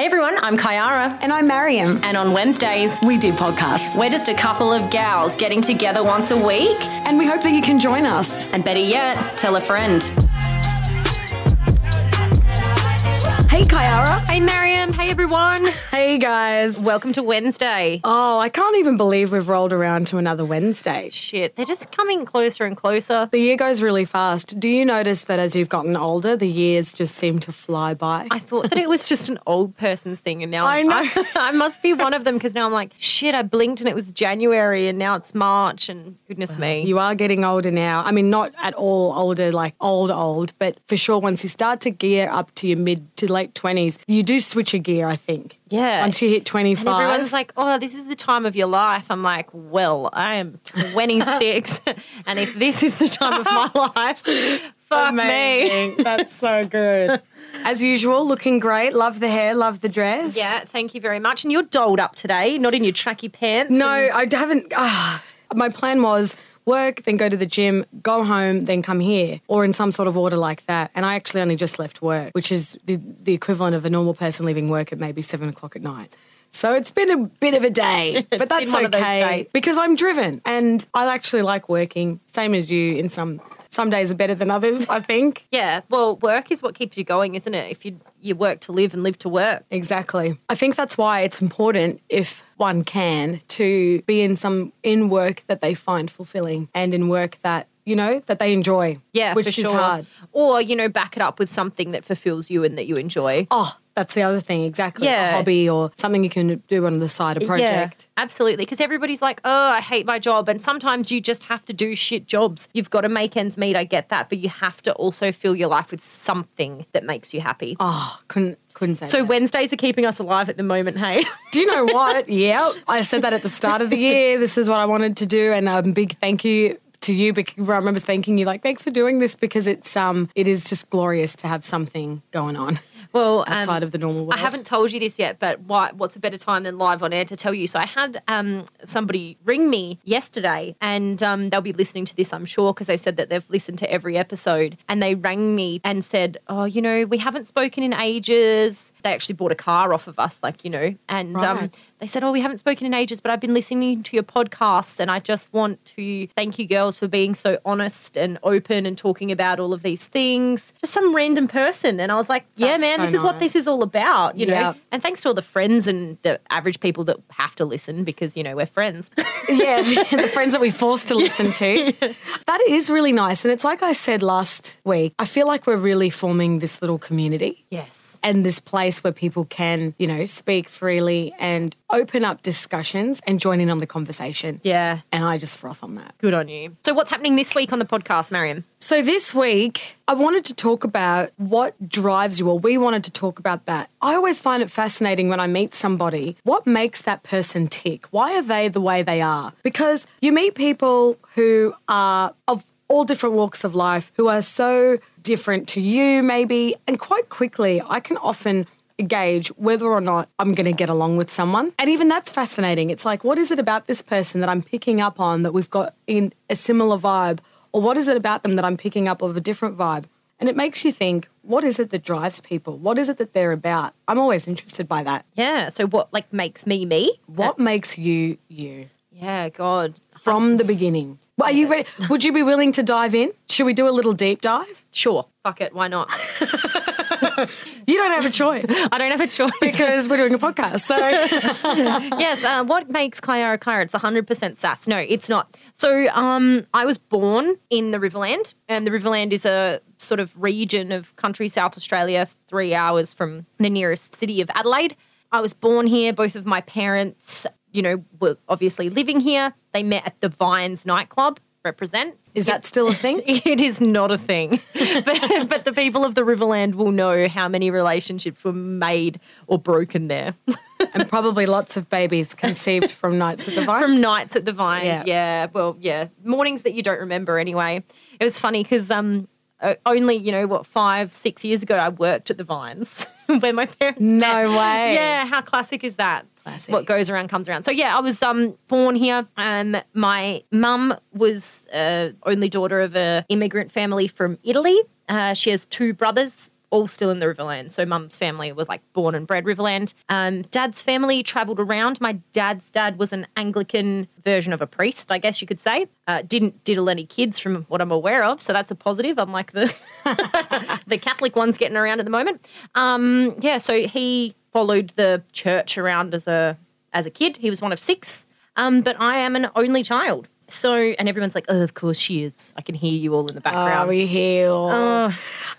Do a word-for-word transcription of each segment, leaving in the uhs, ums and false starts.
Hey everyone, I'm Kayara. And I'm Mariam. And on Wednesdays, we do podcasts. We're just a couple of gals getting together once a week. And we hope that you can join us. And better yet, tell a friend. Hey Kayara. Hey Mariam. Hey everyone. Hey guys. Welcome to Wednesday. Oh, I can't even believe we've rolled around to another Wednesday. Shit, they're just coming closer and closer. The year goes really fast. Do you notice that as you've gotten older, the years just seem to fly by? I thought that it was just an old person's thing, and now I know. I, I must be one of them, because now I'm like, shit, I blinked and it was January and now it's March, and goodness well, me. You are getting older now. I mean, not at all older, like old, old, but for sure once you start to gear up to your mid to late twenties, you do switch a gear, I think. Yeah. Once you hit twenty-five. And everyone's like, oh, this is the time of your life. I'm like, well, I am twenty-six and if this is the time of my life, fuck Amazing. me. That's so good. As usual, looking great. Love the hair, love the dress. Yeah, thank you very much. And you're dolled up today, not in your tracky pants. No, and- I haven't. Uh, my plan was work, then go to the gym, go home, then come here, or in some sort of order like that. And I actually only just left work, which is the, the equivalent of a normal person leaving work at maybe seven o'clock at night. So it's been a bit of a day, but that's okay because I'm driven and I actually like working, same as you in some Some days are better than others, I think. Yeah, well, work is what keeps you going, isn't it? If you you work to live and live to work. Exactly. I think that's why it's important, if one can, to be in some in work that they find fulfilling and in work that, you know, that they enjoy. Yeah, which for sure. is hard. Or, you know, back it up with something that fulfills you and that you enjoy. Oh, that's the other thing, exactly. Yeah. A hobby or something you can do on the side, a project. Yeah, absolutely, because everybody's like, oh, I hate my job. And sometimes you just have to do shit jobs. You've got to make ends meet, I get that. But you have to also fill your life with something that makes you happy. Oh, couldn't couldn't say so that. So Wednesdays are keeping us alive at the moment, hey? Do you know what? Yeah, I said that at the start of the year. This is what I wanted to do, and a big thank you to you, because I remember thanking you, like, thanks for doing this, because it's um, it is just glorious to have something going on. Well, outside um, of the normal world. I haven't told you this yet, but why, what's a better time than live on air to tell you? So I had um, somebody ring me yesterday, and um, they'll be listening to this, I'm sure, because they said that they've listened to every episode, and they rang me and said, oh, you know, we haven't spoken in ages. They actually bought a car off of us, like, you know, and right. um, they said, oh, we haven't spoken in ages, but I've been listening to your podcasts, and I just want to thank you girls for being so honest and open and talking about all of these things. Just some random person. And I was like, yeah, That's man, so this nice. is what this is all about, you yeah. know. And thanks to all the friends and the average people that have to listen because, you know, we're friends. Yeah, the friends that we forced to listen to. That is really nice. And it's like I said last week, I feel like we're really forming this little community. Yes. And this place where people can, you know, speak freely and open up discussions and join in on the conversation. Yeah. And I just froth on that. Good on you. So what's happening this week on the podcast, Mariam? So this week I wanted to talk about what drives you, or we wanted to talk about that. I always find it fascinating when I meet somebody, what makes that person tick? Why are they the way they are? Because you meet people who are of all different walks of life, who are so different to you maybe, and quite quickly I can often gauge whether or not I'm going to get along with someone. And even that's fascinating. It's like, what is it about this person that I'm picking up on that we've got in a similar vibe, or what is it about them that I'm picking up of a different vibe? And it makes you think, what is it that drives people? What is it that they're about? I'm always interested by that. Yeah. So what like makes me me? What uh, makes you you? Yeah, God. From the beginning. Are you ready? Would you be willing to dive in? Should we do a little deep dive? Sure. Fuck it. Why not? You don't have a choice. I don't have a choice. Because we're doing a podcast. So, yes. Uh, what makes Kayara Kayara? It's one hundred percent sass. No, it's not. So, um, I was born in the Riverland, and the Riverland is a sort of region of country, South Australia, three hours from the nearest city of Adelaide. I was born here. Both of my parents, you know, were obviously living here. They met at the Vines nightclub, represent. Is that still a thing? It is not a thing. But, but the people of the Riverland will know how many relationships were made or broken there. And probably lots of babies conceived from nights at the Vines. From nights at the Vines, yeah. yeah. Well, yeah. Mornings that you don't remember anyway. It was funny because um, only, you know, what, five, six years ago I worked at the Vines where my parents No met. way. Yeah, how classic is that? Classic. What goes around comes around. So, yeah, I was um, born here. Um, my mum was uh, only daughter of an immigrant family from Italy. Uh, she has two brothers all still in the Riverland. So mum's family was like born and bred Riverland. Um, dad's family traveled around. My dad's dad was an Anglican version of a priest, I guess you could say. Uh, didn't diddle any kids from what I'm aware of. So that's a positive, unlike the the Catholic ones getting around at the moment. Um, yeah, so he followed the church around as a as a kid. He was one of six. Um, but I am an only child. So, and everyone's like, oh, of course she is. I can hear you all in the background. Oh, we hear all. Oh.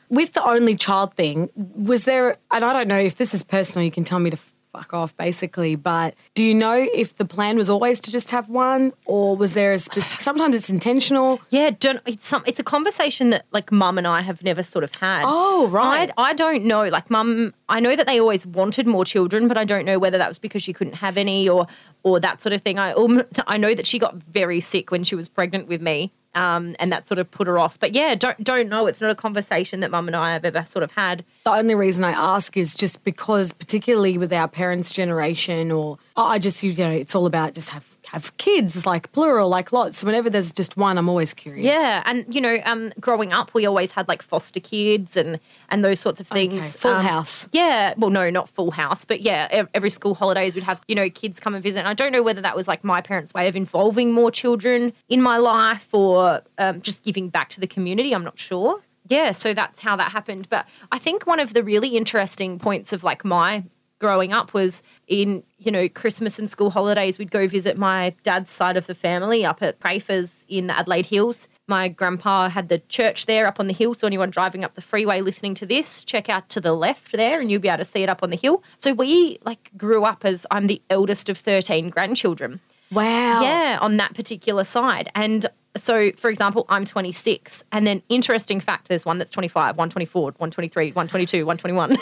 With the only child thing, was there, and I don't know if this is personal, you can tell me to fuck off basically, but do you know if the plan was always to just have one or was there a specific, sometimes it's intentional? Yeah, don't, it's some, it's a conversation that like mum and I have never sort of had. Oh, right. I, I don't know. Like mum, I know that they always wanted more children, but I don't know whether that was because she couldn't have any or or that sort of thing. I um, I know that she got very sick when she was pregnant with me, um, and that sort of put her off. But, yeah, don't don't know. It's not a conversation that Mum and I have ever sort of had. The only reason I ask is just because particularly with our parents' generation or oh, I just, you know, it's all about just have have kids, like plural, like lots. So whenever there's just one, I'm always curious. Yeah, and, you know, um, growing up we always had, like, foster kids and, and those sorts of things. Okay. Full um, house. Yeah. Well, no, not full house, but, yeah, every school holidays we'd have, you know, kids come and visit. And I don't know whether that was, like, my parents' way of involving more children in my life or um, just giving back to the community. I'm not sure. Yeah, so that's how that happened. But I think one of the really interesting points of, like, my growing up was in, you know, Christmas and school holidays, we'd go visit my dad's side of the family up at Crafers in the Adelaide Hills. My grandpa had the church there up on the hill, so anyone driving up the freeway listening to this, check out to the left there and you'll be able to see it up on the hill. So we, like, grew up as I'm the eldest of thirteen grandchildren. Wow. Yeah, on that particular side. And so, for example, I'm twenty-six, and then interesting fact, there's one that's twenty-five, one twenty-four, one twenty-three, one twenty-two, one twenty-one.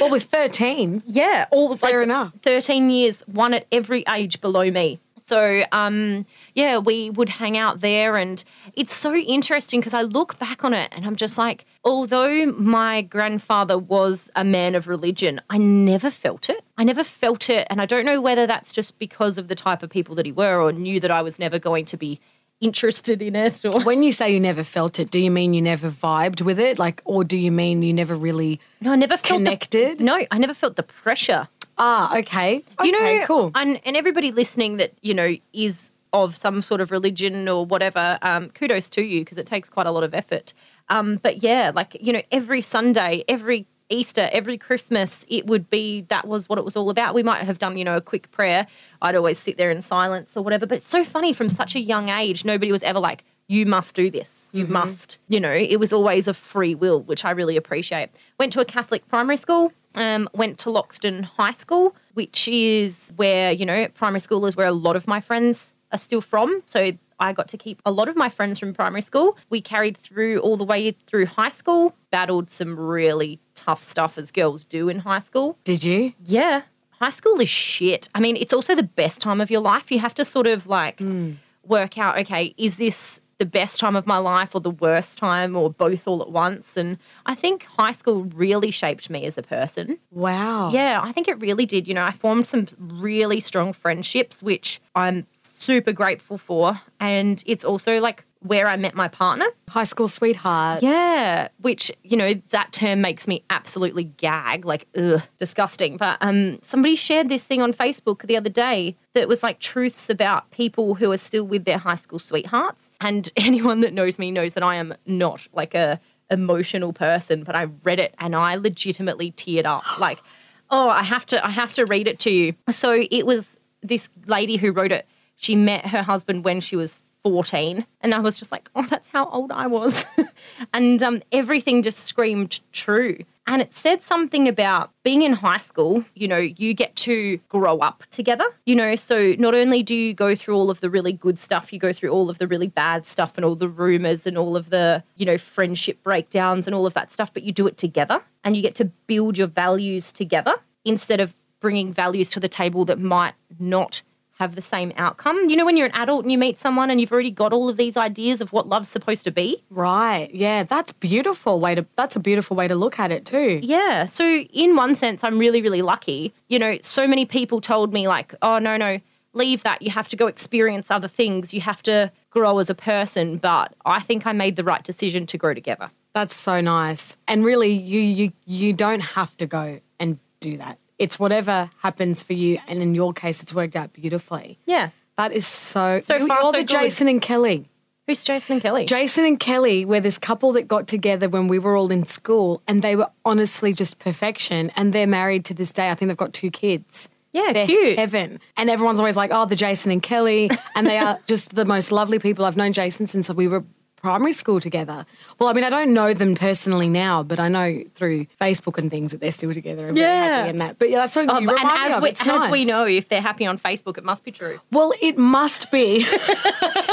Well, with thirteen. Yeah. All, fair like, enough. thirteen years, one at every age below me. So, um, yeah, we would hang out there, and it's so interesting because I look back on it and I'm just like, although my grandfather was a man of religion, I never felt it. I never felt it, and I don't know whether that's just because of the type of people that he were or knew that I was never going to be interested in it. Or when you say you never felt it, do you mean you never vibed with it? Like, or do you mean you never really no, I never felt connected? The, no, I never felt the pressure. Ah, okay. okay you know, cool. And, and everybody listening that, you know, is of some sort of religion or whatever, um, kudos to you because it takes quite a lot of effort. Um, but, yeah, like, you know, every Sunday, every Easter, every Christmas, it would be that was what it was all about. We might have done, you know, a quick prayer. I'd always sit there in silence or whatever. But it's so funny, from such a young age, nobody was ever like, you must do this. You mm-hmm. must, you know, it was always a free will, which I really appreciate. Went to a Catholic primary school, um, went to Loxton High School, which is where, you know, primary school is where a lot of my friends are still from. So I got to keep a lot of my friends from primary school. We carried through all the way through high school, battled some really tough stuff as girls do in high school. Did you? Yeah. High school is shit. I mean, it's also the best time of your life. You have to sort of like mm. work out, okay, is this the best time of my life or the worst time or both all at once? And I think high school really shaped me as a person. Wow. Yeah, I think it really did. You know, I formed some really strong friendships, which I'm super grateful for, and it's also like where I met my partner. High school sweetheart. Yeah, which, you know, that term makes me absolutely gag, like, ugh, disgusting. But um, somebody shared this thing on Facebook the other day that was like truths about people who are still with their high school sweethearts, and anyone that knows me knows that I am not like a emotional person, but I read it and I legitimately teared up. Like, oh, I have to, I have to read it to you. So it was this lady who wrote it. She met her husband when she was fourteen, and I was just like, oh, that's how old I was. And um, everything just screamed true. And it said something about being in high school, you know, you get to grow up together, you know, so not only do you go through all of the really good stuff, you go through all of the really bad stuff and all the rumors and all of the, you know, friendship breakdowns and all of that stuff, but you do it together and you get to build your values together instead of bringing values to the table that might not have the same outcome. You know, when you're an adult and you meet someone and you've already got all of these ideas of what love's supposed to be. Right. Yeah, that's beautiful way to that's a beautiful way to look at it too. Yeah. So in one sense, I'm really, really lucky. You know, so many people told me like, oh, no, no, leave that. You have to go experience other things. You have to grow as a person. But I think I made the right decision to grow together. That's so nice. And really you you you don't have to go and do that. It's whatever happens for you, and in your case it's worked out beautifully. Yeah. That is so So you, far, You're so the good. Jason and Kelly. Who's Jason and Kelly? Jason and Kelly were this couple that got together when we were all in school, and they were honestly just perfection, and they're married to this day. I think they've got two kids. Yeah, they're cute. Heaven. And everyone's always like, oh, the Jason and Kelly, and they are just the most lovely people. I've known Jason since we were primary school together. Well, I mean, I don't know them personally now, but I know through Facebook and things that they're still together and yeah. really happy and that. But yeah, that's what oh, you remind and as me of. We, it's and nice. As we know, if they're happy on Facebook, it must be true. Well, it must be.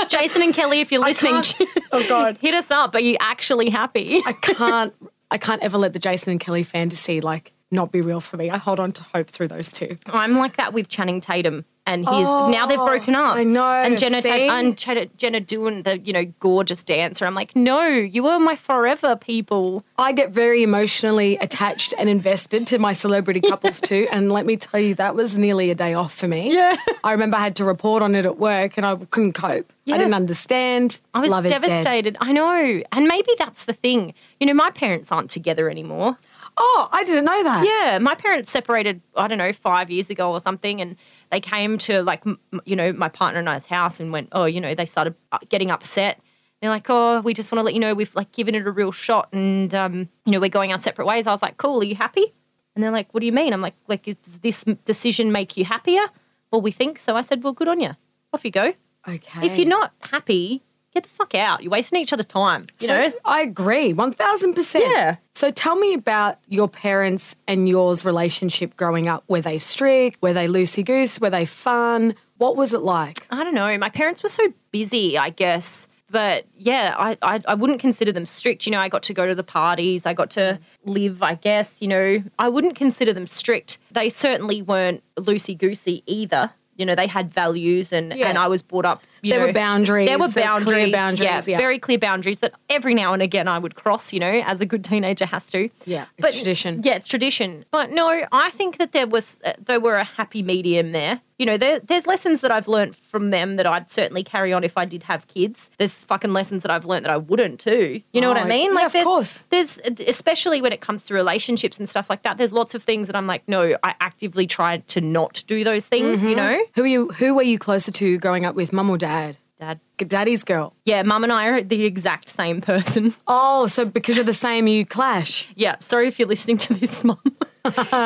Jason and Kelly, if you're listening, oh God, hit us up. Are you actually happy? I can't. I can't ever let the Jason and Kelly fantasy like not be real for me. I hold on to hope through those two. I'm like that with Channing Tatum. And he's oh, now they've broken up. I know. And Jenna, ta- and Jenna doing the you know gorgeous dancer. I'm like, no, you are my forever people. I get very emotionally attached and invested to my celebrity couples too. And let me tell you, that was nearly a day off for me. Yeah. I remember I had to report on it at work, and I couldn't cope. Yeah. I didn't understand. I was Love devastated. I know. And maybe that's the thing. You know, my parents aren't together anymore. Oh, I didn't know that. Yeah, my parents separated. I don't know, five years ago or something, and. They came to, like, you know, my partner and I's house and went, oh, you know, they started getting upset. They're like, oh, we just want to let you know we've, like, given it a real shot and, um, you know, we're going our separate ways. I was like, cool, are you happy? And they're like, what do you mean? I'm like, like, does this decision make you happier? Well, we think so. I said, well, good on you. Off you go. Okay. If you're not happy, get the fuck out. You're wasting each other's time, you so know? I agree, one thousand percent. Yeah. So tell me about your parents and yours relationship growing up. Were they strict? Were they loosey-goose? Were they fun? What was it like? I don't know. My parents were so busy, I guess. But, yeah, I, I, I wouldn't consider them strict. You know, I got to go to the parties. I got to live, I guess, you know. I wouldn't consider them strict. They certainly weren't loosey-goosey either. You know, they had values and, yeah. and I was brought up. You there know, were boundaries. There were boundaries. There were clear boundaries. Yeah, yeah, very clear boundaries that every now and again I would cross, you know, as a good teenager has to. Yeah, but, it's tradition. Yeah, it's tradition. But no, I think that there was, uh, there were a happy medium there. You know, there, there's lessons that I've learned from them that I'd certainly carry on if I did have kids. There's fucking lessons that I've learned that I wouldn't too. You know oh, what I mean? Like yeah, there's, of course. There's, especially when it comes to relationships and stuff like that, there's lots of things that I'm like, no, I actively try to not do those things, mm-hmm. you know? Who are you, who were you closer to growing up with, mum or dad? Dad. Daddy's girl. Yeah, mum and I are the exact same person. Oh, so because you're the same, you clash. Yeah, sorry if you're listening to this, mum.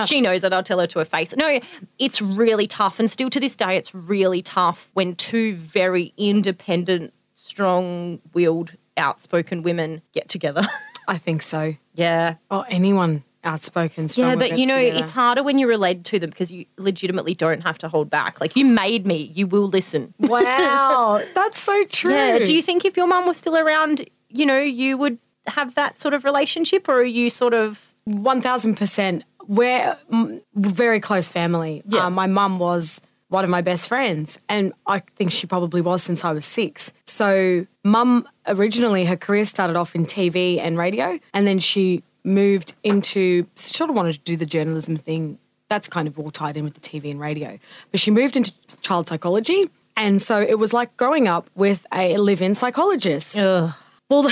She knows that. I'll tell her to her face. No, it's really tough, and still to this day it's really tough when two very independent, strong-willed, outspoken women get together. I think so. Yeah. Or anyone outspoken, strong. Yeah, but, you know, together. It's harder when you're related to them because you legitimately don't have to hold back. Like, you made me. You will listen. Wow. That's so true. Yeah. Do you think if your mum was still around, you know, you would have that sort of relationship, or are you sort of... one thousand percent. We're very close family. Yeah. Um, my mum was one of my best friends, and I think she probably was since I was six. So mum originally, her career started off in T V and radio, and then she moved into – she sort of wanted to do the journalism thing. That's kind of all tied in with the T V and radio. But she moved into child psychology, and so it was like growing up with a live-in psychologist. Ugh. Well,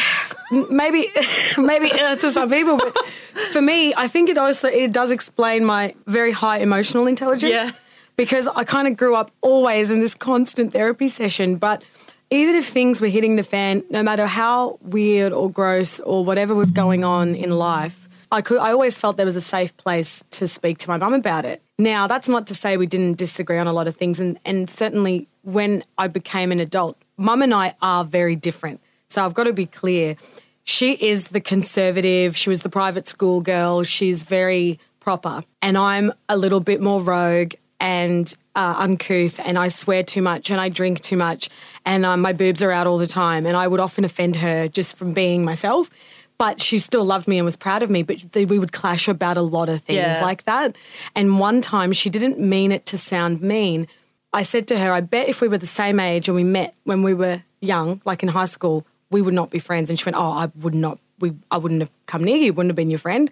maybe maybe uh, to some people, but for me, I think it also it does explain my very high emotional intelligence yeah. because I kind of grew up always in this constant therapy session. But even if things were hitting the fan, no matter how weird or gross or whatever was going on in life, I could I always felt there was a safe place to speak to my mum about it. Now, that's not to say we didn't disagree on a lot of things, and, and certainly when I became an adult, mum and I are very different. So I've got to be clear, she is the conservative, she was the private school girl, she's very proper, and I'm a little bit more rogue and uh, uncouth, and I swear too much and I drink too much, and um, my boobs are out all the time, and I would often offend her just from being myself, but she still loved me and was proud of me, but we would clash about a lot of things yeah. like that. And one time she didn't mean it to sound mean. I said to her, I bet if we were the same age and we met when we were young, like in high school, we would not be friends. And she went, oh, I would not, we, I wouldn't have come near you, wouldn't have been your friend.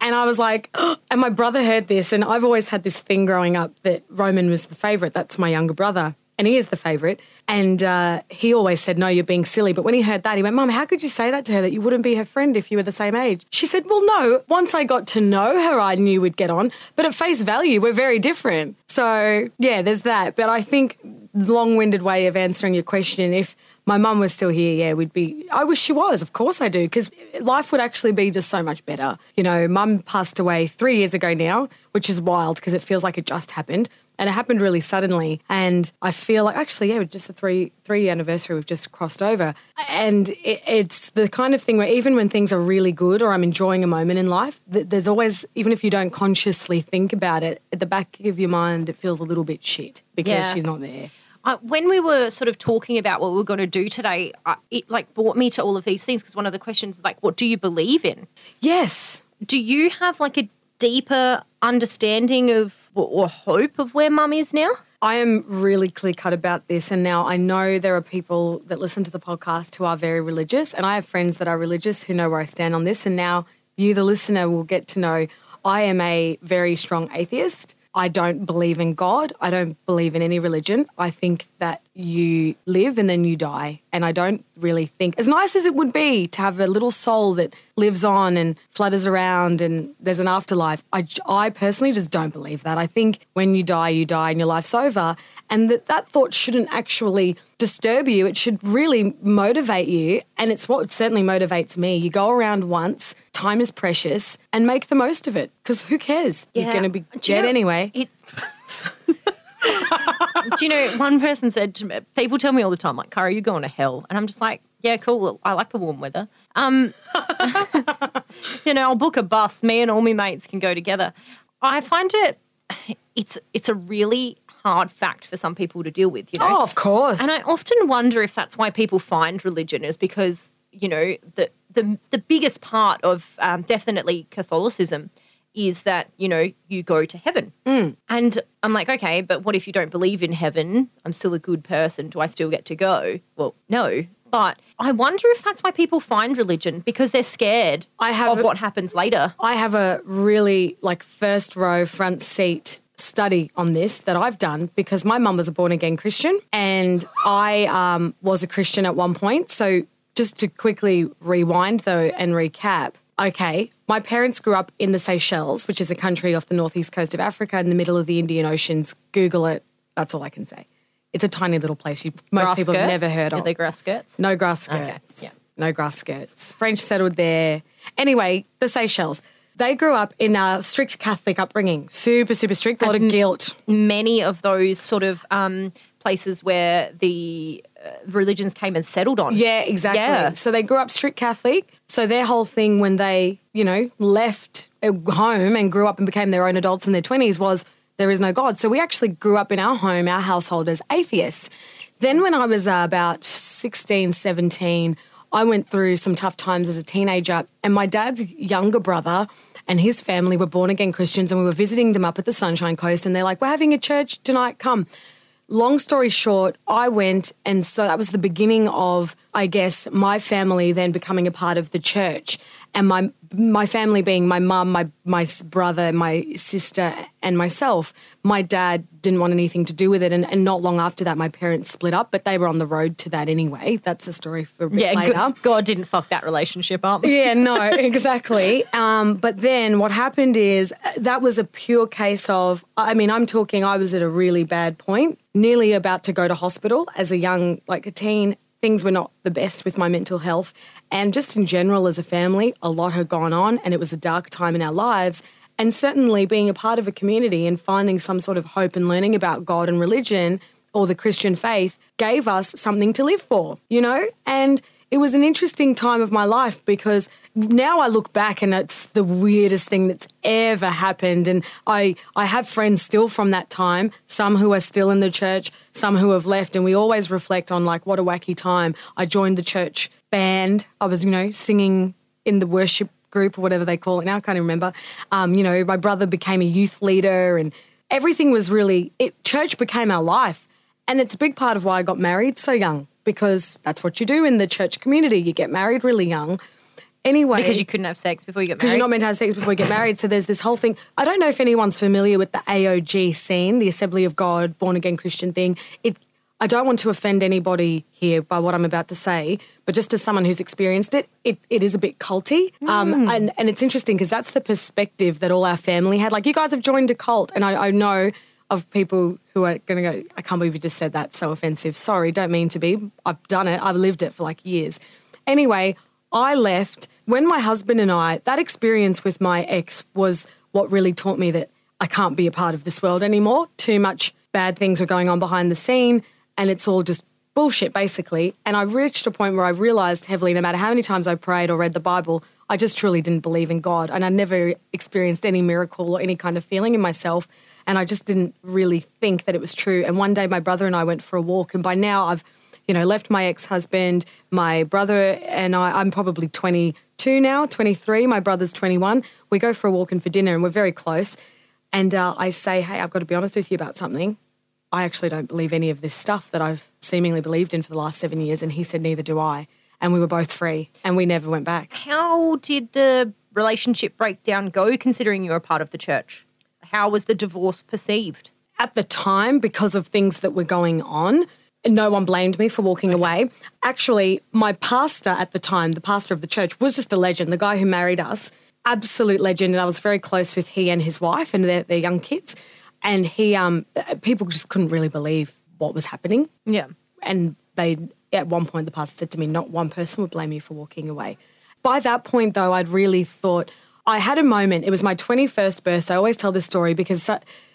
And I was like, oh, and my brother heard this, and I've always had this thing growing up that Roman was the favourite. That's my younger brother. and he is the favourite. And uh, he always said, no, you're being silly. But when he heard that, he went, Mum, how could you say that to her, that you wouldn't be her friend if you were the same age? She said, well, no, once I got to know her, I knew we'd get on. But at face value, we're very different. So, yeah, there's that. But I think long-winded way of answering your question, if my mum was still here, yeah, we'd be, I wish she was, of course I do, because life would actually be just so much better. You know, Mum passed away three years ago now, which is wild because it feels like it just happened. And it happened really suddenly. And I feel like, actually, yeah, just the three three anniversary we've just crossed over. And it, it's the kind of thing where even when things are really good or I'm enjoying a moment in life, th- there's always, even if you don't consciously think about it, at the back of your mind, it feels a little bit shit because yeah. she's not there. Uh, when we were sort of talking about what we were going to do today, uh, it like brought me to all of these things because one of the questions is like, what do you believe in? Yes. Do you have like a deeper understanding of or hope of where Mum is now? I am really clear-cut about this, and now I know there are people that listen to the podcast who are very religious, and I have friends that are religious who know where I stand on this, and now you, the listener, will get to know I am a very strong atheist. I don't believe in God. I don't believe in any religion. I think that you live and then you die. And I don't really think, as nice as it would be to have a little soul that lives on and flutters around and there's an afterlife, I, I personally just don't believe that. I think when you die, you die and your life's over. And that, that thought shouldn't actually disturb you. It should really motivate you. And it's what certainly motivates me. You go around once, time is precious, and make the most of it because who cares? Yeah. You're going to be dead you know, anyway. It... Do you know, one person said to me, people tell me all the time, like, Kara, you're going to hell. And I'm just like, yeah, cool. I like the warm weather. Um, you know, I'll book a bus. Me and all my mates can go together. I find it, it's it's a really hard fact for some people to deal with, you know. Oh, of course. And I often wonder if that's why people find religion is because, you know, the the, the biggest part of um, definitely Catholicism is that, you know, you go to heaven. Mm. And I'm like, okay, but what if you don't believe in heaven? I'm still a good person. Do I still get to go? Well, no. But I wonder if that's why people find religion because they're scared I have, of what happens later. I have a really, like, first row front seat study on this that I've done because my mum was a born-again Christian and I um, was a Christian at one point. So just to quickly rewind, though, and recap, okay, my parents grew up in the Seychelles, which is a country off the northeast coast of Africa in the middle of the Indian Ocean. Google it. That's all I can say. It's a tiny little place you most grass people skirts? have never heard of. Are they grass skirts? No grass skirts. Okay. Yeah. No grass skirts. French settled there. Anyway, the Seychelles. They grew up in a strict Catholic upbringing, super, super strict, a lot of guilt. Many of those sort of um, places where the uh, religions came and settled on. Yeah, exactly. Yeah. So they grew up strict Catholic. So their whole thing when they, you know, left home and grew up and became their own adults in their twenties was there is no God. So we actually grew up in our home, our household, as atheists. Then when I was uh, about sixteen, seventeen, I went through some tough times as a teenager, and my dad's younger brother and his family were born-again Christians, and we were visiting them up at the Sunshine Coast, and they're like, we're having a church tonight, come. Long story short, I went, and so that was the beginning of, I guess, my family then becoming a part of the church, and my my family being my mum, my, my brother, my sister, and myself. My dad didn't want anything to do with it, and, and not long after that, my parents split up, but they were on the road to that anyway. That's a story for a bit yeah, later. God, God didn't fuck that relationship up. Yeah, no, exactly. Um, but then what happened is that was a pure case of, I mean, I'm talking I was at a really bad point, nearly about to go to hospital as a young, like a teen. Things were not the best with my mental health, and just in general as a family, a lot had gone on, and it was a dark time in our lives. And certainly being a part of a community and finding some sort of hope and learning about God and religion or the Christian faith gave us something to live for, you know? And it was an interesting time of my life because now I look back and it's the weirdest thing that's ever happened. And I, I have friends still from that time, some who are still in the church, some who have left. And we always reflect on, like, what a wacky time. I joined the church band. I was, you know, singing in the worship group or whatever they call it now. I can't even remember. Um, you know, my brother became a youth leader, and everything was really, it, church became our life. And it's a big part of why I got married so young, because that's what you do in the church community. You get married really young. Anyway, because you couldn't have sex before you get married. Because you're not meant to have sex before you get married. So there's this whole thing. I don't know if anyone's familiar with the A O G scene, the Assembly of God, born-again Christian thing. It, I don't want to offend anybody here by what I'm about to say, but just as someone who's experienced it, it, it is a bit culty. Mm. Um, and, and it's interesting because that's the perspective that all our family had. Like, you guys have joined a cult, and I, I know of people who are going to go, I can't believe you just said that, so offensive. Sorry, don't mean to be. I've done it. I've lived it for like years. Anyway, I left. When my husband and I, that experience with my ex was what really taught me that I can't be a part of this world anymore. Too much bad things were going on behind the scene. And it's all just bullshit, basically. And I reached a point where I realised heavily, no matter how many times I prayed or read the Bible, I just truly didn't believe in God. And I never experienced any miracle or any kind of feeling in myself. And I just didn't really think that it was true. And one day my brother and I went for a walk. And by now I've, you know, left my ex-husband, my brother, and I, I'm probably twenty-two now, twenty-three. My brother's twenty-one. We go for a walk and for dinner, and we're very close. And uh, I say, hey, I've got to be honest with you about something. I actually don't believe any of this stuff that I've seemingly believed in for the last seven years. And he said, neither do I. And we were both free and we never went back. How did the relationship breakdown go, considering you were a part of the church? How was the divorce perceived? At the time, because of things that were going on, no one blamed me for walking okay. away. Actually, my pastor at the time, the pastor of the church, was just a legend. The guy who married us, absolute legend. And I was very close with he and his wife and their, their young kids. And he, um, people just couldn't really believe what was happening. Yeah. And they, at one point, the pastor said to me, not one person would blame you for walking away. By that point, though, I'd really thought, I had a moment. It was my twenty-first birthday. I always tell this story because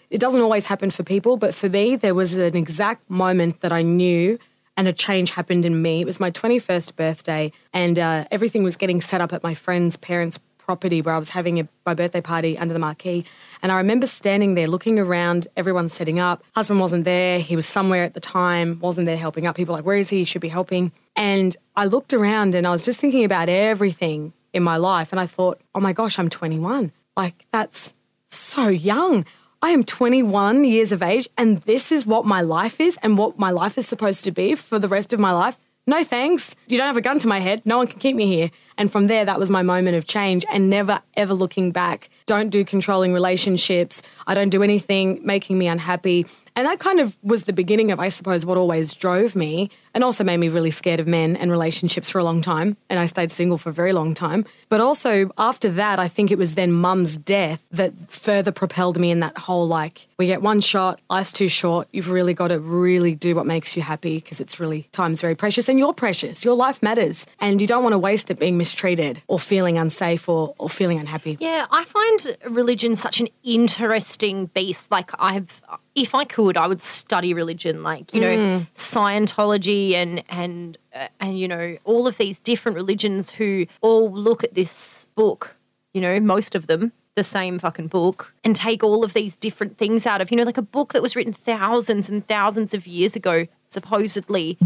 it doesn't always happen for people. But for me, there was an exact moment that I knew and a change happened in me. It was my twenty-first birthday and uh, everything was getting set up at my friend's parents' property where I was having a, my birthday party under the marquee. And I remember standing there looking around, everyone setting up. Husband wasn't there. He was somewhere at the time, wasn't there helping up. People were like, where is he? He should be helping. And I looked around and I was just thinking about everything in my life. And I thought, oh my gosh, I'm twenty-one. Like, that's so young. I am twenty-one years of age and this is what my life is and what my life is supposed to be for the rest of my life. No thanks. You don't have a gun to my head. No one can keep me here. And from there, that was my moment of change and never, ever looking back. Don't do controlling relationships. I don't do anything making me unhappy. And that kind of was the beginning of, I suppose, what always drove me and also made me really scared of men and relationships for a long time. And I stayed single for a very long time. But also after that, I think it was then mum's death that further propelled me in that whole, like, we get one shot, life's too short. You've really got to really do what makes you happy because it's really, time's very precious and you're precious. Your life matters and you don't want to waste it being mistreated or feeling unsafe or, or feeling unhappy. Yeah, I find religion such an interesting beast. Like, I've... If I could, I would study religion, like, you know, mm. Scientology and, and, uh, and, you know, all of these different religions who all look at this book, you know, most of them, the same fucking book, and take all of these different things out of, you know, like a book that was written thousands and thousands of years ago, supposedly,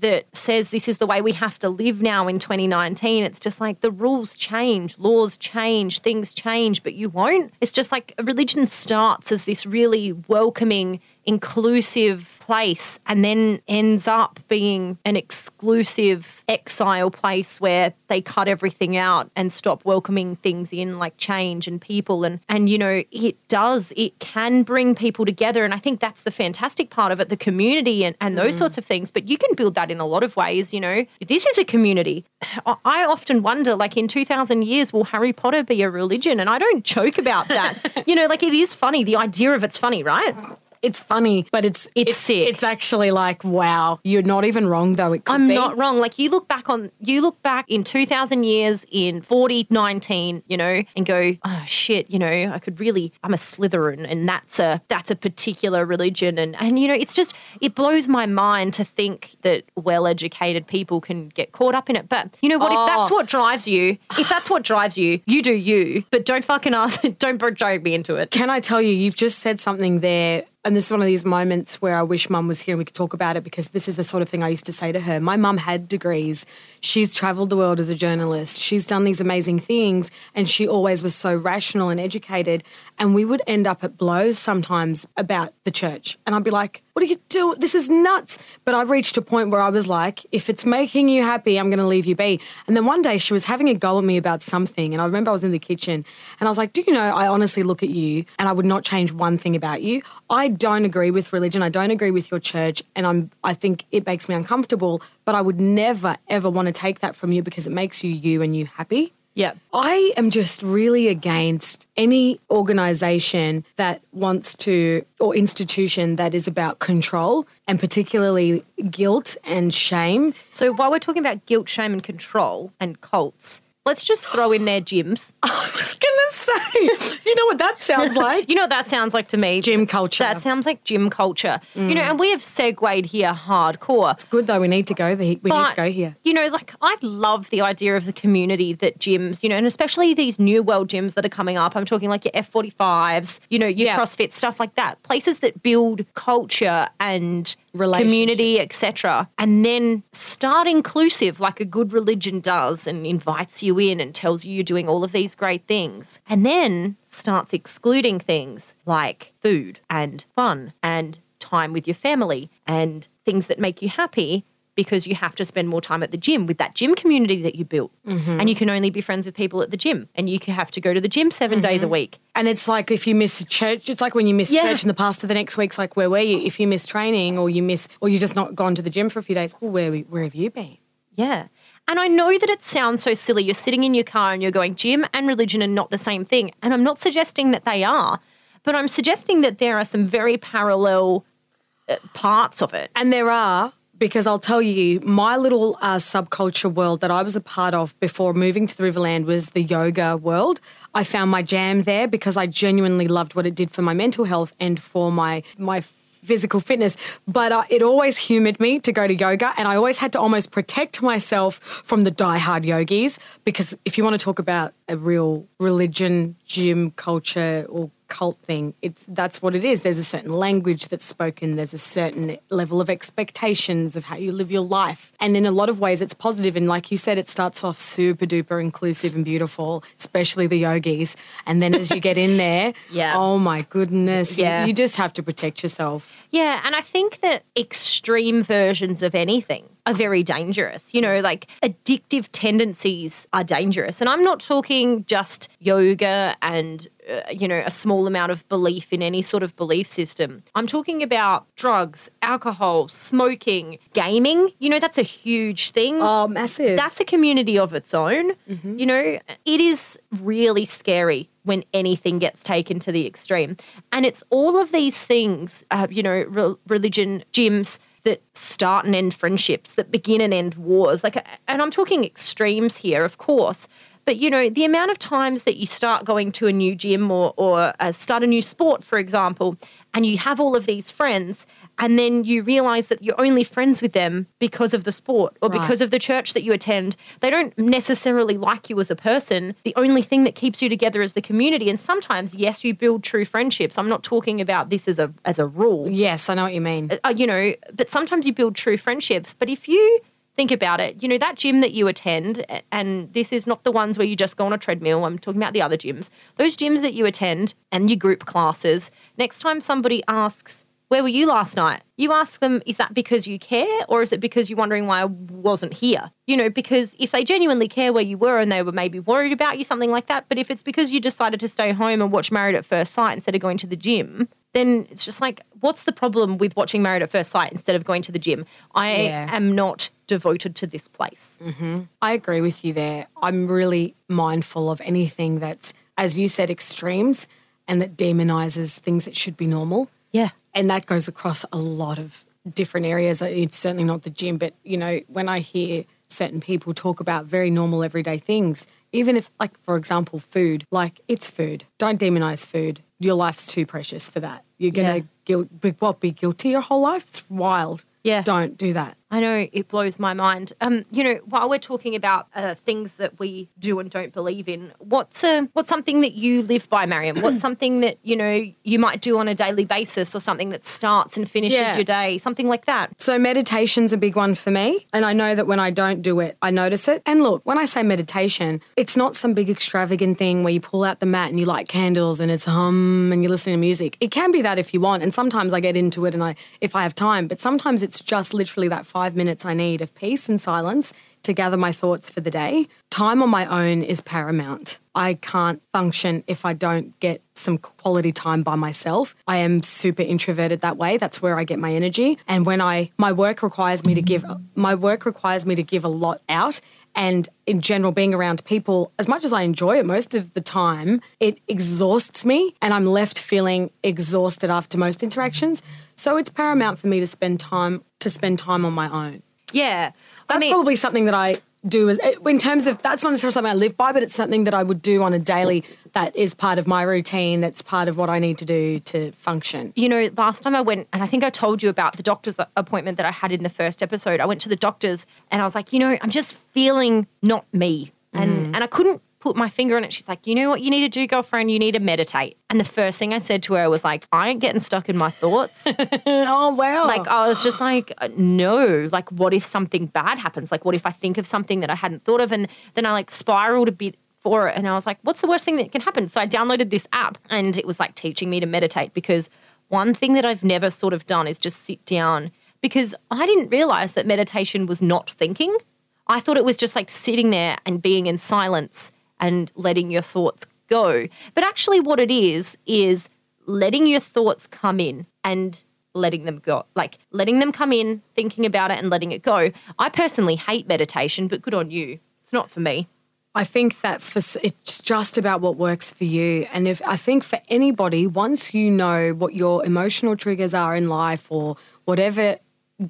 that says this is the way we have to live now in twenty nineteen. It's just like the rules change, laws change, things change, but you won't. It's just like religion starts as this really welcoming, inclusive place and then ends up being an exclusive exile place where they cut everything out and stop welcoming things in, like change and people. And, and you know, it does, it can bring people together. And I think that's the fantastic part of it, the community and, and those mm. sorts of things. But you can build that in a lot of ways, you know. This is a community. I often wonder, like, in two thousand years, will Harry Potter be a religion? And I don't joke about that. You know, like, it is funny. The idea of it's funny, right? It's funny, but it's, it's it's sick. It's actually like, wow, you're not even wrong, though. It could I'm be. I'm not wrong. Like, you look back on, you look back in two thousand years, in forty nineteen, you know, and go, oh shit, you know, I could really, I'm a Slytherin, and that's a that's a particular religion, and and you know, it's just, it blows my mind to think that well-educated people can get caught up in it. But you know what? Oh. If that's what drives you, if that's what drives you, you do you. But don't fucking ask, don't drag me into it. Can I tell you? You've just said something there. And this is one of these moments where I wish Mum was here and we could talk about it, because this is the sort of thing I used to say to her. My mum had degrees. She's travelled the world as a journalist. She's done these amazing things, and she always was so rational and educated. And we would end up at blows sometimes about the church. And I'd be like, what are you doing? This is nuts. But I reached a point where I was like, if it's making you happy, I'm going to leave you be. And then one day she was having a go at me about something, and I remember I was in the kitchen and I was like, do you know, I honestly look at you and I would not change one thing about you. I don't agree with religion. I don't agree with your church, and I'm, I think it makes me uncomfortable, but I would never, ever want to take that from you because it makes you you and you happy. Yeah. I am just really against any organisation that wants to, or institution that is about control, and particularly guilt and shame. So while we're talking about guilt, shame and control and cults, let's just throw in their gyms. I was going to say, you know what that sounds like? You know what that sounds like to me? Gym culture. That sounds like gym culture. Mm. You know, and we have segued here hardcore. It's good though, we need to go there. We but, need to go here. You know, like I love the idea of the community that gyms, you know, and especially these new world gyms that are coming up. I'm talking like your F forty-fives, you know, your yeah. CrossFit, stuff like that. Places that build culture and community, et cetera, and then start inclusive like a good religion does and invites you in and tells you you're doing all of these great things, and then starts excluding things like food and fun and time with your family and things that make you happy because you have to spend more time at the gym with that gym community that you built. Mm-hmm. And you can only be friends with people at the gym, and you have to go to the gym seven mm-hmm. days a week. And it's like if you miss church, it's like when you miss yeah. church and the pastor the next week's like, where were you? If you miss training or you miss, or you're just not gone to the gym for a few days, well, where, where have you been? Yeah. And I know that it sounds so silly. You're sitting in your car and you're going, gym and religion are not the same thing. And I'm not suggesting that they are, but I'm suggesting that there are some very parallel uh, parts of it. And there are. Because I'll tell you, my little uh, subculture world that I was a part of before moving to the Riverland was the yoga world. I found my jam there because I genuinely loved what it did for my mental health and for my my physical fitness. But uh, it always humoured me to go to yoga, and I always had to almost protect myself from the diehard yogis, because if you want to talk about a real religion, gym, culture or cult thing, it's that's what it is. There's a certain language that's spoken, there's a certain level of expectations of how you live your life, and in a lot of ways it's positive, and like you said, it starts off super duper inclusive and beautiful, especially the yogis, and then as you get in there yeah. oh my goodness yeah. you, you just have to protect yourself. Yeah, and I think that extreme versions of anything are very dangerous. You know, like addictive tendencies are dangerous. And I'm not talking just yoga and, uh, you know, a small amount of belief in any sort of belief system. I'm talking about drugs, alcohol, smoking, gaming. You know, that's a huge thing. Oh, massive. That's a community of its own. Mm-hmm. You know, it is really scary when anything gets taken to the extreme. And it's all of these things, uh, you know, re- religion, gyms, that start and end friendships, that begin and end wars. Like, and I'm talking extremes here, of course. But, you know, the amount of times that you start going to a new gym or, or uh, start a new sport, for example, and you have all of these friends, and then you realise that you're only friends with them because of the sport or right. because of the church that you attend. They don't necessarily like you as a person. The only thing that keeps you together is the community. And sometimes, yes, you build true friendships. I'm not talking about this as a as a rule. Yes, I know what you mean. Uh, you know, but sometimes you build true friendships. But if you think about it, you know, that gym that you attend, and this is not the ones where you just go on a treadmill, I'm talking about the other gyms, those gyms that you attend and your group classes, next time somebody asks, where were you last night? You ask them, is that because you care, or is it because you're wondering why I wasn't here? You know, because if they genuinely care where you were and they were maybe worried about you, something like that, but if it's because you decided to stay home and watch Married at First Sight instead of going to the gym, then it's just like, what's the problem with watching Married at First Sight instead of going to the gym? I yeah. am not devoted to this place. Mm-hmm. I agree with you there. I'm really mindful of anything that's, as you said, extremes, and that demonises things that should be normal. Yeah. And that goes across a lot of different areas. It's certainly not the gym, but, you know, when I hear certain people talk about very normal everyday things, even if, like, for example, food, like it's food. Don't demonise food. Your life's too precious for that. You're going to yeah. guilt, be, what, be guilty your whole life? It's wild. Yeah. Don't do that. I know it blows my mind. Um, you know, while we're talking about uh, things that we do and don't believe in, what's a, what's something that you live by, Mariam? What's something that, you know, you might do on a daily basis or something that starts and finishes yeah. your day, something like that? So meditation's a big one for me, and I know that when I don't do it, I notice it. And look, when I say meditation, it's not some big extravagant thing where you pull out the mat and you light candles and it's hum and you're listening to music. It can be that if you want, and sometimes I get into it and I if I have time, but sometimes it's just literally that fire. Five minutes I need of peace and silence to gather my thoughts for the day. Time on my own is paramount. I can't function if I don't get some quality time by myself. I am super introverted that way. That's where I get my energy. And when I my work requires me to give my work requires me to give a lot out. And in general, being around people, as much as I enjoy it most of the time, it exhausts me and I'm left feeling exhausted after most interactions. So it's paramount for me to spend time to spend time on my own. Yeah. That's I mean, probably something that I do as, in terms of, that's not necessarily something I live by, but it's something that I would do on a daily that is part of my routine, that's part of what I need to do to function. You know, last time I went, and I think I told you about the doctor's appointment that I had in the first episode, I went to the doctor's and I was like, you know, I'm just feeling not me. And mm. and I couldn't put my finger on it. She's like, you know what you need to do, girlfriend? You need to meditate. And the first thing I said to her was like, I ain't getting stuck in my thoughts. Oh, wow. Like, I was just like, no. Like, what if something bad happens? Like, what if I think of something that I hadn't thought of? And then I like spiraled a bit for it. And I was like, what's the worst thing that can happen? So I downloaded this app and it was like teaching me to meditate, because one thing that I've never sort of done is just sit down, because I didn't realize that meditation was not thinking. I thought it was just like sitting there and being in silence and letting your thoughts go. But actually what it is, is letting your thoughts come in and letting them go, like letting them come in, thinking about it and letting it go. I personally hate meditation, but good on you. It's not for me. I think that for, it's just about what works for you. And if I think for anybody, once you know what your emotional triggers are in life, or whatever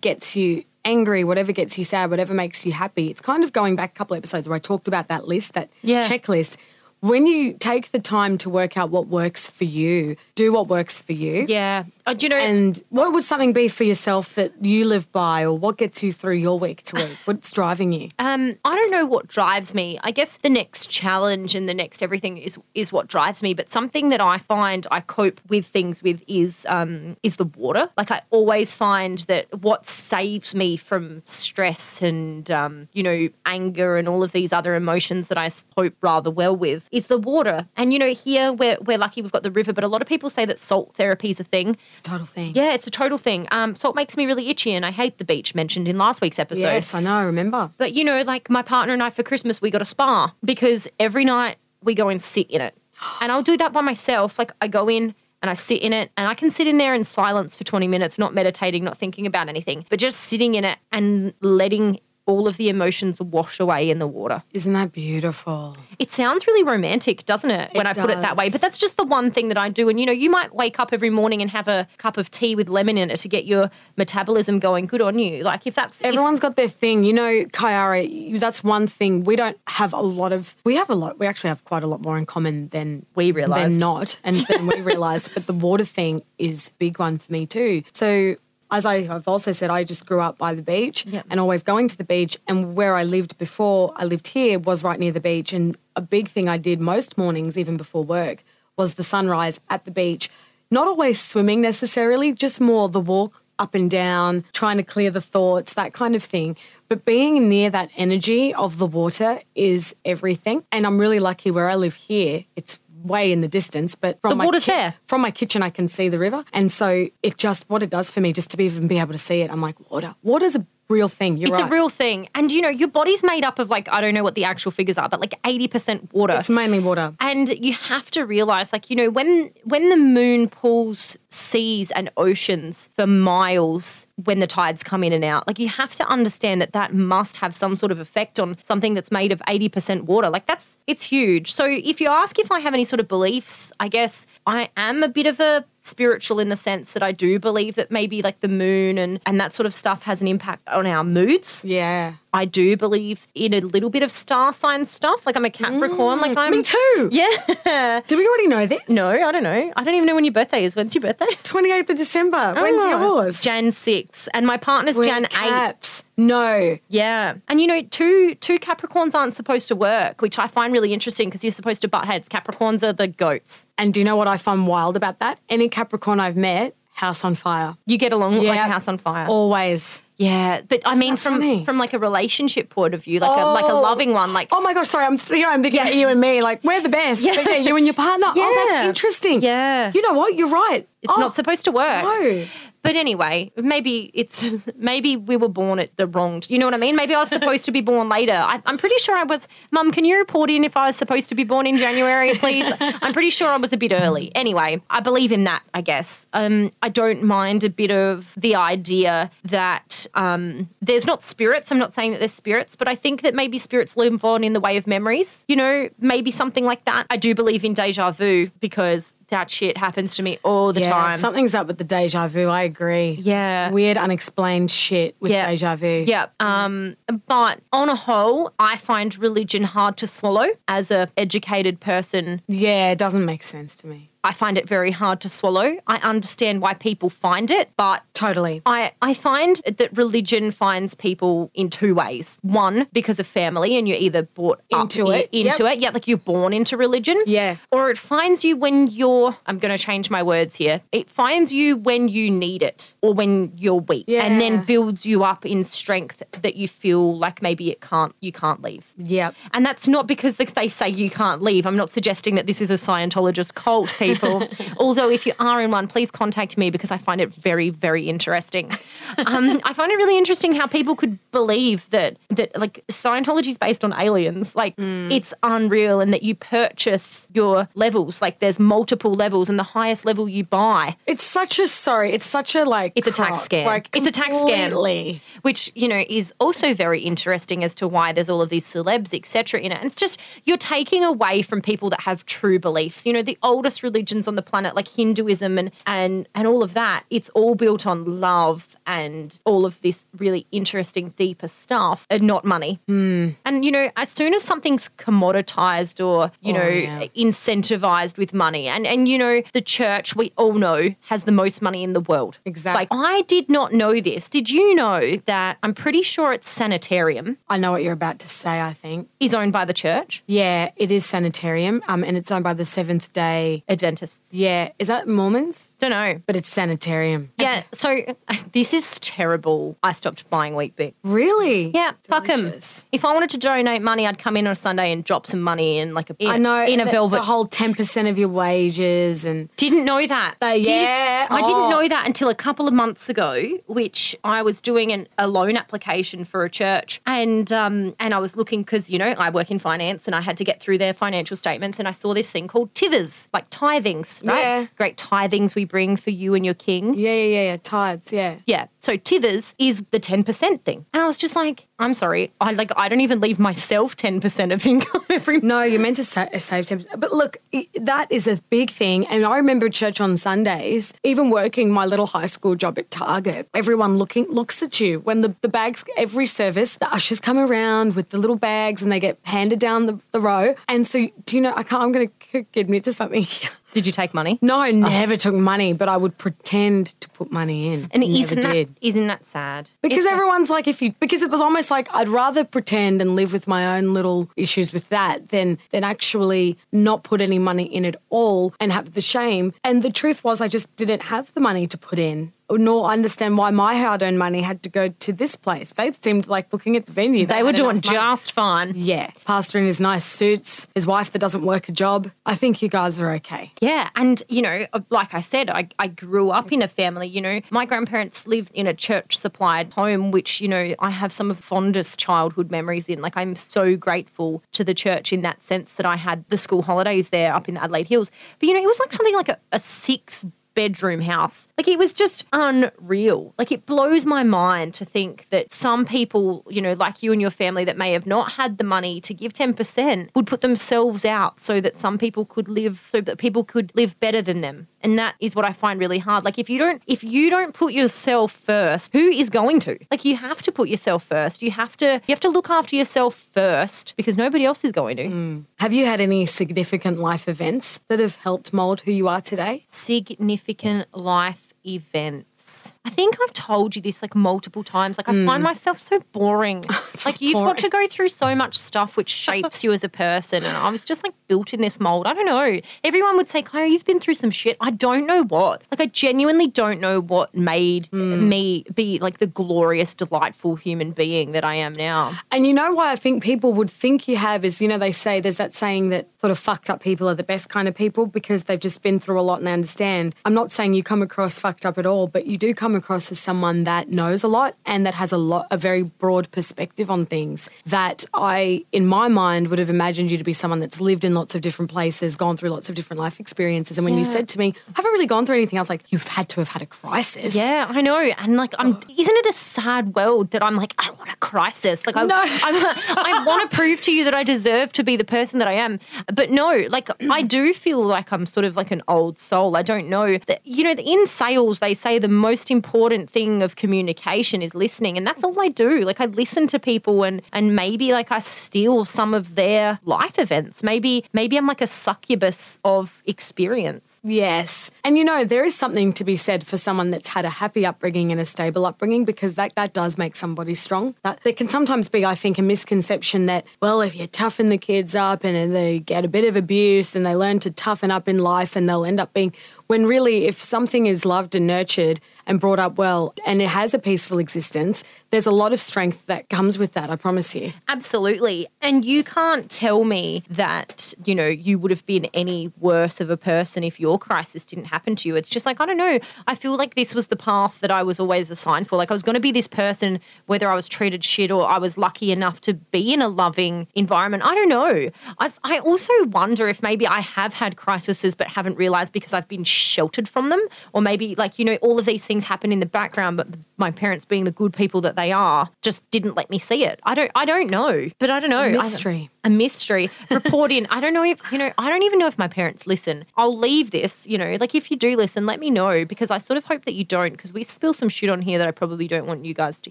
gets you angry, whatever gets you sad, whatever makes you happy. It's kind of going back a couple of episodes where I talked about that list, that yeah. checklist. When you take the time to work out what works for you, do what works for you. Yeah. Uh, do you know, and what would something be for yourself that you live by, or what gets you through your week to week? What's driving you? Um, I don't know what drives me. I guess the next challenge and the next everything is is what drives me. But something that I find I cope with things with is um, is the water. Like, I always find that what saves me from stress and, um, you know, anger and all of these other emotions that I cope rather well with is the water. And, you know, here we're, we're lucky we've got the river, but a lot of people say that salt therapy is a thing. It's a total thing. Yeah, it's a total thing. Um, salt makes me really itchy, and I hate the beach, mentioned in last week's episode. Yes, I know, I remember. But, you know, like my partner and I for Christmas, we got a spa, because every night we go and sit in it. And I'll do that by myself. Like, I go in and I sit in it, and I can sit in there in silence for twenty minutes, not meditating, not thinking about anything, but just sitting in it and letting all of the emotions wash away in the water. Isn't that beautiful? It sounds really romantic, doesn't it, when it I does. put it that way? But that's just the one thing that I do. And, you know, you might wake up every morning and have a cup of tea with lemon in it to get your metabolism going. Good on you. Like, if that's... Everyone's if, got their thing. You know, Kayara, that's one thing. We don't have a lot of... We have a lot. We actually have quite a lot more in common than... We realised. Than not. And then we realised. But the water thing is a big one for me too. So... As I've also said, I just grew up by the beach yep. and always going to the beach. And where I lived before I lived here was right near the beach. And a big thing I did most mornings, even before work, was the sunrise at the beach. Not always swimming necessarily, just more the walk up and down, trying to clear the thoughts, that kind of thing. But being near that energy of the water is everything. And I'm really lucky where I live here. It's way in the distance, but from the water's my ki- there. From my kitchen I can see the river, and so it just what it does for me just to be, even be able to see it. I'm like, water. Water's a real thing. You're it's right. It's a real thing, and you know your body's made up of like I don't know what the actual figures are, but like eighty percent water. It's mainly water, and you have to realize, like you know when when the moon pulls seas and oceans for miles when the tides come in and out. Like you have to understand that that must have some sort of effect on something that's made of eighty percent water. Like that's, it's huge. So if you ask if I have any sort of beliefs, I guess I am a bit of a spiritual in the sense that I do believe that maybe like the moon and, and that sort of stuff has an impact on our moods. Yeah. I do believe in a little bit of star sign stuff. Like I'm a Capricorn. Mm, like I'm me too. Yeah. Do we already know this? No, I don't know. I don't even know when your birthday is. When's your birthday? twenty-eighth of December. Oh, when's yours? Jan six. And my partner's We're Jan eight. No. Yeah. And, you know, two two Capricorns aren't supposed to work, which I find really interesting because you're supposed to butt heads. Capricorns are the goats. And do you know what I find wild about that? Any Capricorn I've met, house on fire. You get along yeah. like a house on fire. Always. Yeah, but I Isn't mean from funny? From like a relationship point of view, like oh. a like a loving one. Like oh my gosh, sorry, I'm you know, I'm thinking yeah. about you and me. Like we're the best. Yeah, but yeah you and your partner. Yeah. Oh, that's interesting. Yeah, you know what? You're right. It's oh. not supposed to work. No. But anyway, maybe it's maybe we were born at the wrong. You know what I mean? Maybe I was supposed to be born later. I, I'm pretty sure I was. Mum, can you report in if I was supposed to be born in January, please? I'm pretty sure I was a bit early. Anyway, I believe in that. I guess um, I don't mind a bit of the idea that um, there's not spirits. I'm not saying that there's spirits, but I think that maybe spirits live on in the way of memories. You know, maybe something like that. I do believe in déjà vu because. That shit happens to me all the yeah, time. Something's up with the deja vu, I agree. Yeah. Weird, unexplained shit with yeah. deja vu. Yeah. Um, but on a whole, I find religion hard to swallow as an educated person. Yeah, it doesn't make sense to me. I find it very hard to swallow. I understand why people find it, but totally. I, I find that religion finds people in two ways. One, because of family and you're either brought into up it. I- into yep. it. Yeah, like you're born into religion. Yeah. Or it finds you when you're, I'm going to change my words here, it finds you when you need it or when you're weak yeah. and then builds you up in strength that you feel like maybe it can't, you can't leave. Yeah. And that's not because they say you can't leave. I'm not suggesting that this is a Scientologist cult, people. People. Although if you are in one, please contact me because I find it very, very interesting. Um, I find it really interesting how people could believe that, that like, Scientology is based on aliens. Like, mm. it's unreal and that you purchase your levels. Like, there's multiple levels and the highest level you buy. It's such a, sorry, it's such a, like... It's crock, a tax scam. Like, it's a tax scam. Which, you know, is also very interesting as to why there's all of these celebs, et cetera, in it. And it's just, you're taking away from people that have true beliefs. You know, the oldest religion religions on the planet, like Hinduism and, and and all of that, it's all built on love and all of this really interesting, deeper stuff and not money. Mm. And, you know, as soon as something's commoditized or, you oh, know, yeah. incentivized with money and, and, you know, the church, we all know, has the most money in the world. Exactly. Like, I did not know this. Did you know that I'm pretty sure it's Sanitarium? I know what you're about to say, I think. Is owned by the church? Yeah, it is Sanitarium um, and it's owned by the Seventh Day Adventist. Yeah. Is that Mormons? Don't know. But it's Sanitarium. Yeah. So this is terrible. I stopped buying Weet-Bix. Really? Yeah. Delicious. Fuck them. If I wanted to donate money, I'd come in on a Sunday and drop some money in like a in, I know, in a the, velvet. The whole ten percent of your wages and. Didn't know that. They, yeah. Did, oh. I didn't know that until a couple of months ago, which I was doing an, a loan application for a church and, um, and I was looking because, you know, I work in finance and I had to get through their financial statements and I saw this thing called tithers, like tithers. Tithings, right? Yeah. Great tithings we bring for you and your king. Yeah, yeah, yeah, yeah. Tithes, yeah. Yeah. So tithers is the ten percent thing. And I was just like, I'm sorry, I like I don't even leave myself ten percent of income every month. No, you're meant to sa- save ten percent. But look, it, that is a big thing. And I remember church on Sundays, even working my little high school job at Target, everyone looking looks at you. When the, the bags, every service, the ushers come around with the little bags and they get handed down the, the row. And so, do you know, I can't, I'm going to admit to something here. Did you take money? No, I never oh. took money, but I would pretend to put money in. And isn't that, isn't that sad? Because it's everyone's sad. Like, if you, because it was almost like I'd rather pretend and live with my own little issues with that than, than actually not put any money in at all and have the shame. And the truth was I just didn't have the money to put in. Nor understand why my hard-earned money had to go to this place. They seemed like looking at the venue. They, they were doing just fine. Yeah. Pastor in his nice suits, his wife that doesn't work a job. I think you guys are okay. Yeah. And, you know, like I said, I, I grew up in a family, you know. My grandparents lived in a church-supplied home, which, you know, I have some of the fondest childhood memories in. Like, I'm so grateful to the church in that sense that I had the school holidays there up in the Adelaide Hills. But, you know, it was like something like a, a six bedroom house. Like, it was just unreal. Like, it blows my mind to think that some people, you know, like you and your family that may have not had the money to give ten percent would put themselves out so that some people could live, so that people could live better than them. And that is what I find really hard. Like, if you don't if you don't put yourself first, who is going to? Like, you have to put yourself first. You have to you have to look after yourself first because nobody else is going to. Mm. Have you had any significant life events that have helped mold who you are today? Significant life events. I think I've told you this like multiple times. Like I mm. find myself so boring. It's like so you've boring. got to go through so much stuff which shapes you as a person. And I was just like built in this mold. I don't know. Everyone would say, Clara, you've been through some shit. I don't know what. Like I genuinely don't know what made mm. me be like the glorious, delightful human being that I am now. And you know why I think people would think you have is, you know, they say there's that saying that sort of fucked up people are the best kind of people because they've just been through a lot and they understand. I'm not saying you come across fucked up at all, but you do come across as someone that knows a lot and that has a lot, a very broad perspective on things that I, in my mind, would have imagined you to be someone that's lived in lots of different places, gone through lots of different life experiences. And when yeah. you said to me, I haven't really gone through anything, I was like, you've had to have had a crisis. Yeah, I know. And like, I'm, isn't it a sad world that I'm like, I want a crisis. Like I, no. I, I want to prove to you that I deserve to be the person that I am. But no, like I do feel like I'm sort of like an old soul. I don't know. You know, in sales, they say the most important important thing of communication is listening, and that's all I do. Like I listen to people and and maybe like I steal some of their life events. Maybe maybe I'm like a succubus of experience. Yes. And you know, there is something to be said for someone that's had a happy upbringing and a stable upbringing, because that, that does make somebody strong. That, there can sometimes be, I think, a misconception that, well, if you toughen the kids up and they get a bit of abuse, then they learn to toughen up in life and they'll end up being... When really, if something is loved and nurtured and brought up well and it has a peaceful existence, there's a lot of strength that comes with that, I promise you. Absolutely. And you can't tell me that, you know, you would have been any worse of a person if your crisis didn't happen to you. It's just like, I don't know, I feel like this was the path that I was always assigned for. Like I was going to be this person whether I was treated shit or I was lucky enough to be in a loving environment. I don't know. I, I also wonder if maybe I have had crises but haven't realised because I've been sheltered from them, or maybe like, you know, all of these things happen in the background, but my parents, being the good people that they are, just didn't let me see it. I don't I don't know, but I don't know. A mystery. I, a mystery. Report in. I don't know if, you know, I don't even know if my parents listen. I'll leave this, you know, like if you do listen, let me know, because I sort of hope that you don't, because we spill some shit on here that I probably don't want you guys to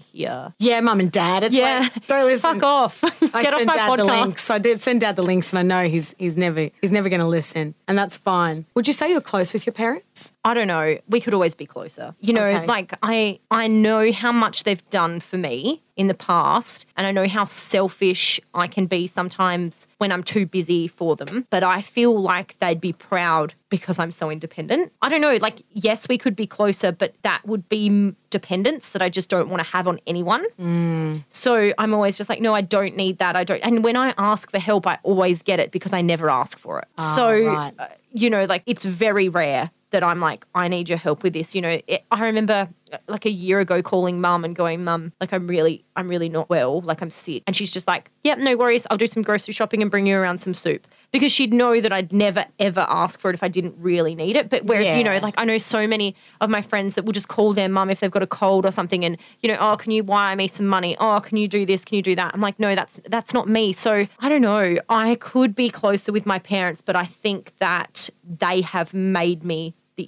hear. Yeah, mum and dad. It's yeah. Like, don't listen. Fuck off. Get I off my dad podcast. The links. I did send dad the links and I know he's he's never he's never going to listen, and that's fine. Would you say you're close with your parents? I don't know. We could always be closer. You know, okay. like I I know how much they've done for me in the past, and I know how selfish I can be sometimes when I'm too busy for them, but I feel like they'd be proud because I'm so independent. I don't know, like, yes, we could be closer, but that would be dependence that I just don't want to have on anyone. Mm. So I'm always just like, no, I don't need that. I don't. And when I ask for help, I always get it because I never ask for it. Oh, so, right. uh, you know, like it's very rare that I'm like, I need your help with this. You know, it, I remember like a year ago calling mum and going, mum, like I'm really, I'm really not well, like I'm sick. And she's just like, yep, no worries. I'll do some grocery shopping and bring you around some soup. Because she'd know that I'd never, ever ask for it if I didn't really need it. But whereas, yeah. you know, like I know so many of my friends that will just call their mum if they've got a cold or something and, you know, oh, can you wire me some money? Oh, can you do this? Can you do that? I'm like, no, that's that's not me. So I don't know. I could be closer with my parents, but I think that they have made me the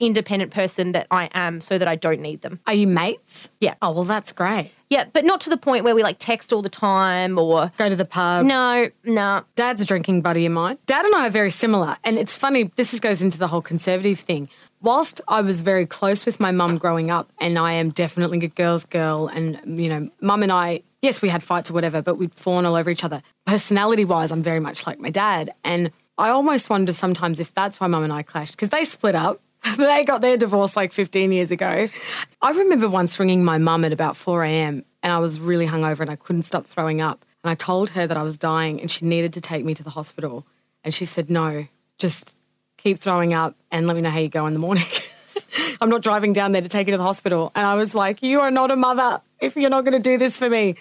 independent person that I am so that I don't need them. Are you mates? Yeah. Oh, well, that's great. Yeah, but not to the point where we like text all the time or... Go to the pub. No, no. Dad's a drinking buddy of mine. Dad and I are very similar, and it's funny, this just goes into the whole conservative thing. Whilst I was very close with my mum growing up, and I am definitely a girl's girl, and, you know, mum and I... Yes, we had fights or whatever, but we'd fawn all over each other. Personality-wise, I'm very much like my dad, and... I almost wonder sometimes if that's why Mum and I clashed, because they split up. They got their divorce like fifteen years ago. I remember once ringing my mum at about four a.m. and I was really hungover and I couldn't stop throwing up. And I told her that I was dying and she needed to take me to the hospital. And she said, no, just keep throwing up and let me know how you go in the morning. I'm not driving down there to take you to the hospital. And I was like, you are not a mother if you're not going to do this for me.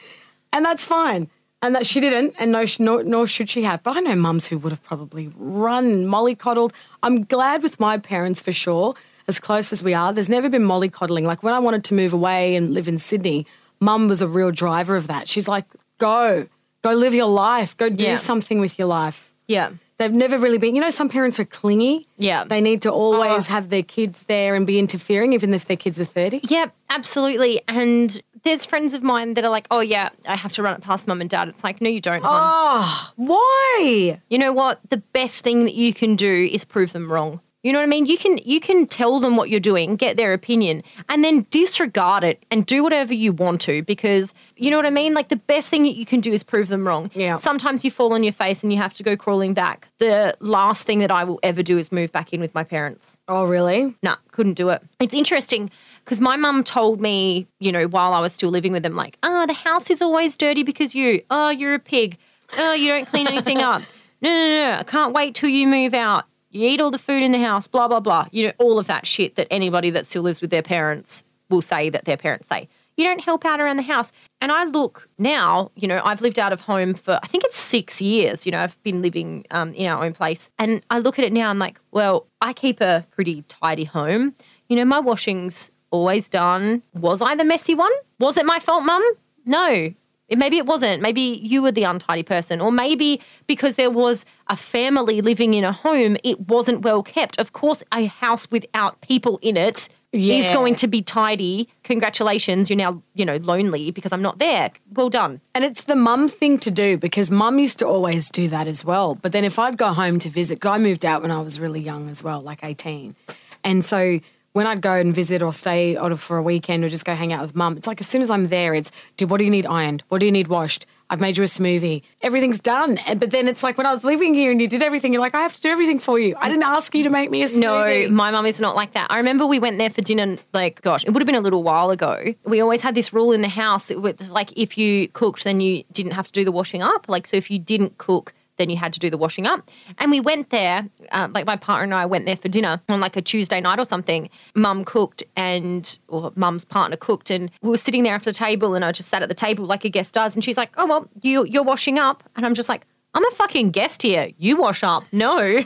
And that's fine. And that she didn't, and no, nor, nor should she have. But I know mums who would have probably run, mollycoddled. I'm glad with my parents for sure, as close as we are. There's never been mollycoddling. Like when I wanted to move away and live in Sydney, mum was a real driver of that. She's like, go, go live your life. Go do yeah. something with your life. Yeah. They've never really been, you know, some parents are clingy. Yeah. They need to always oh. have their kids there and be interfering even if their kids are thirty. Yeah, absolutely. And... There's friends of mine that are like, oh, yeah, I have to run it past mum and dad. It's like, no, you don't, hon. Oh, why? You know what? The best thing that you can do is prove them wrong. You know what I mean? You can you can tell them what you're doing, get their opinion, and then disregard it and do whatever you want to because, you know what I mean? Like, the best thing that you can do is prove them wrong. Yeah. Sometimes you fall on your face and you have to go crawling back. The last thing that I will ever do is move back in with my parents. Oh, really? No, couldn't do it. It's interesting because my mum told me, you know, while I was still living with them, like, oh, the house is always dirty because you, oh, you're a pig. Oh, you don't clean anything up. No, no, no, I can't wait till you move out. You eat all the food in the house, blah, blah, blah. You know, all of that shit that anybody that still lives with their parents will say that their parents say. You don't help out around the house. And I look now, you know, I've lived out of home for, I think it's six years. You know, I've been living um, in our own place. And I look at it now, I'm like, well, I keep a pretty tidy home. You know, my washing's always done. Was I the messy one? Was it my fault, Mum? No. Maybe it wasn't. Maybe you were the untidy person, or maybe because there was a family living in a home, it wasn't well kept. Of course, a house without people in it yeah. is going to be tidy. Congratulations, you're now, you know, lonely because I'm not there. Well done. And it's the mum thing to do because mum used to always do that as well. But then if I'd go home to visit, I moved out when I was really young as well, like eighteen. And so when I'd go and visit or stay for a weekend or just go hang out with mum, it's like as soon as I'm there, it's, dude, what do you need ironed? What do you need washed? I've made you a smoothie. Everything's done. And, but then it's like when I was living here and you did everything, you're like, I have to do everything for you. I didn't ask you to make me a smoothie. No, my mum is not like that. I remember we went there for dinner, like, gosh, it would have been a little while ago. We always had this rule in the house. It was like if you cooked, then you didn't have to do the washing up. Like, so if you didn't cook, then you had to do the washing up. And we went there, uh, like my partner and I went there for dinner on like a Tuesday night or something. Mum cooked and, or mum's partner cooked, and we were sitting there after the table and I just sat at the table like a guest does. And she's like, oh, well, you, you're washing up. And I'm just like, I'm a fucking guest here. You wash up. No. Like,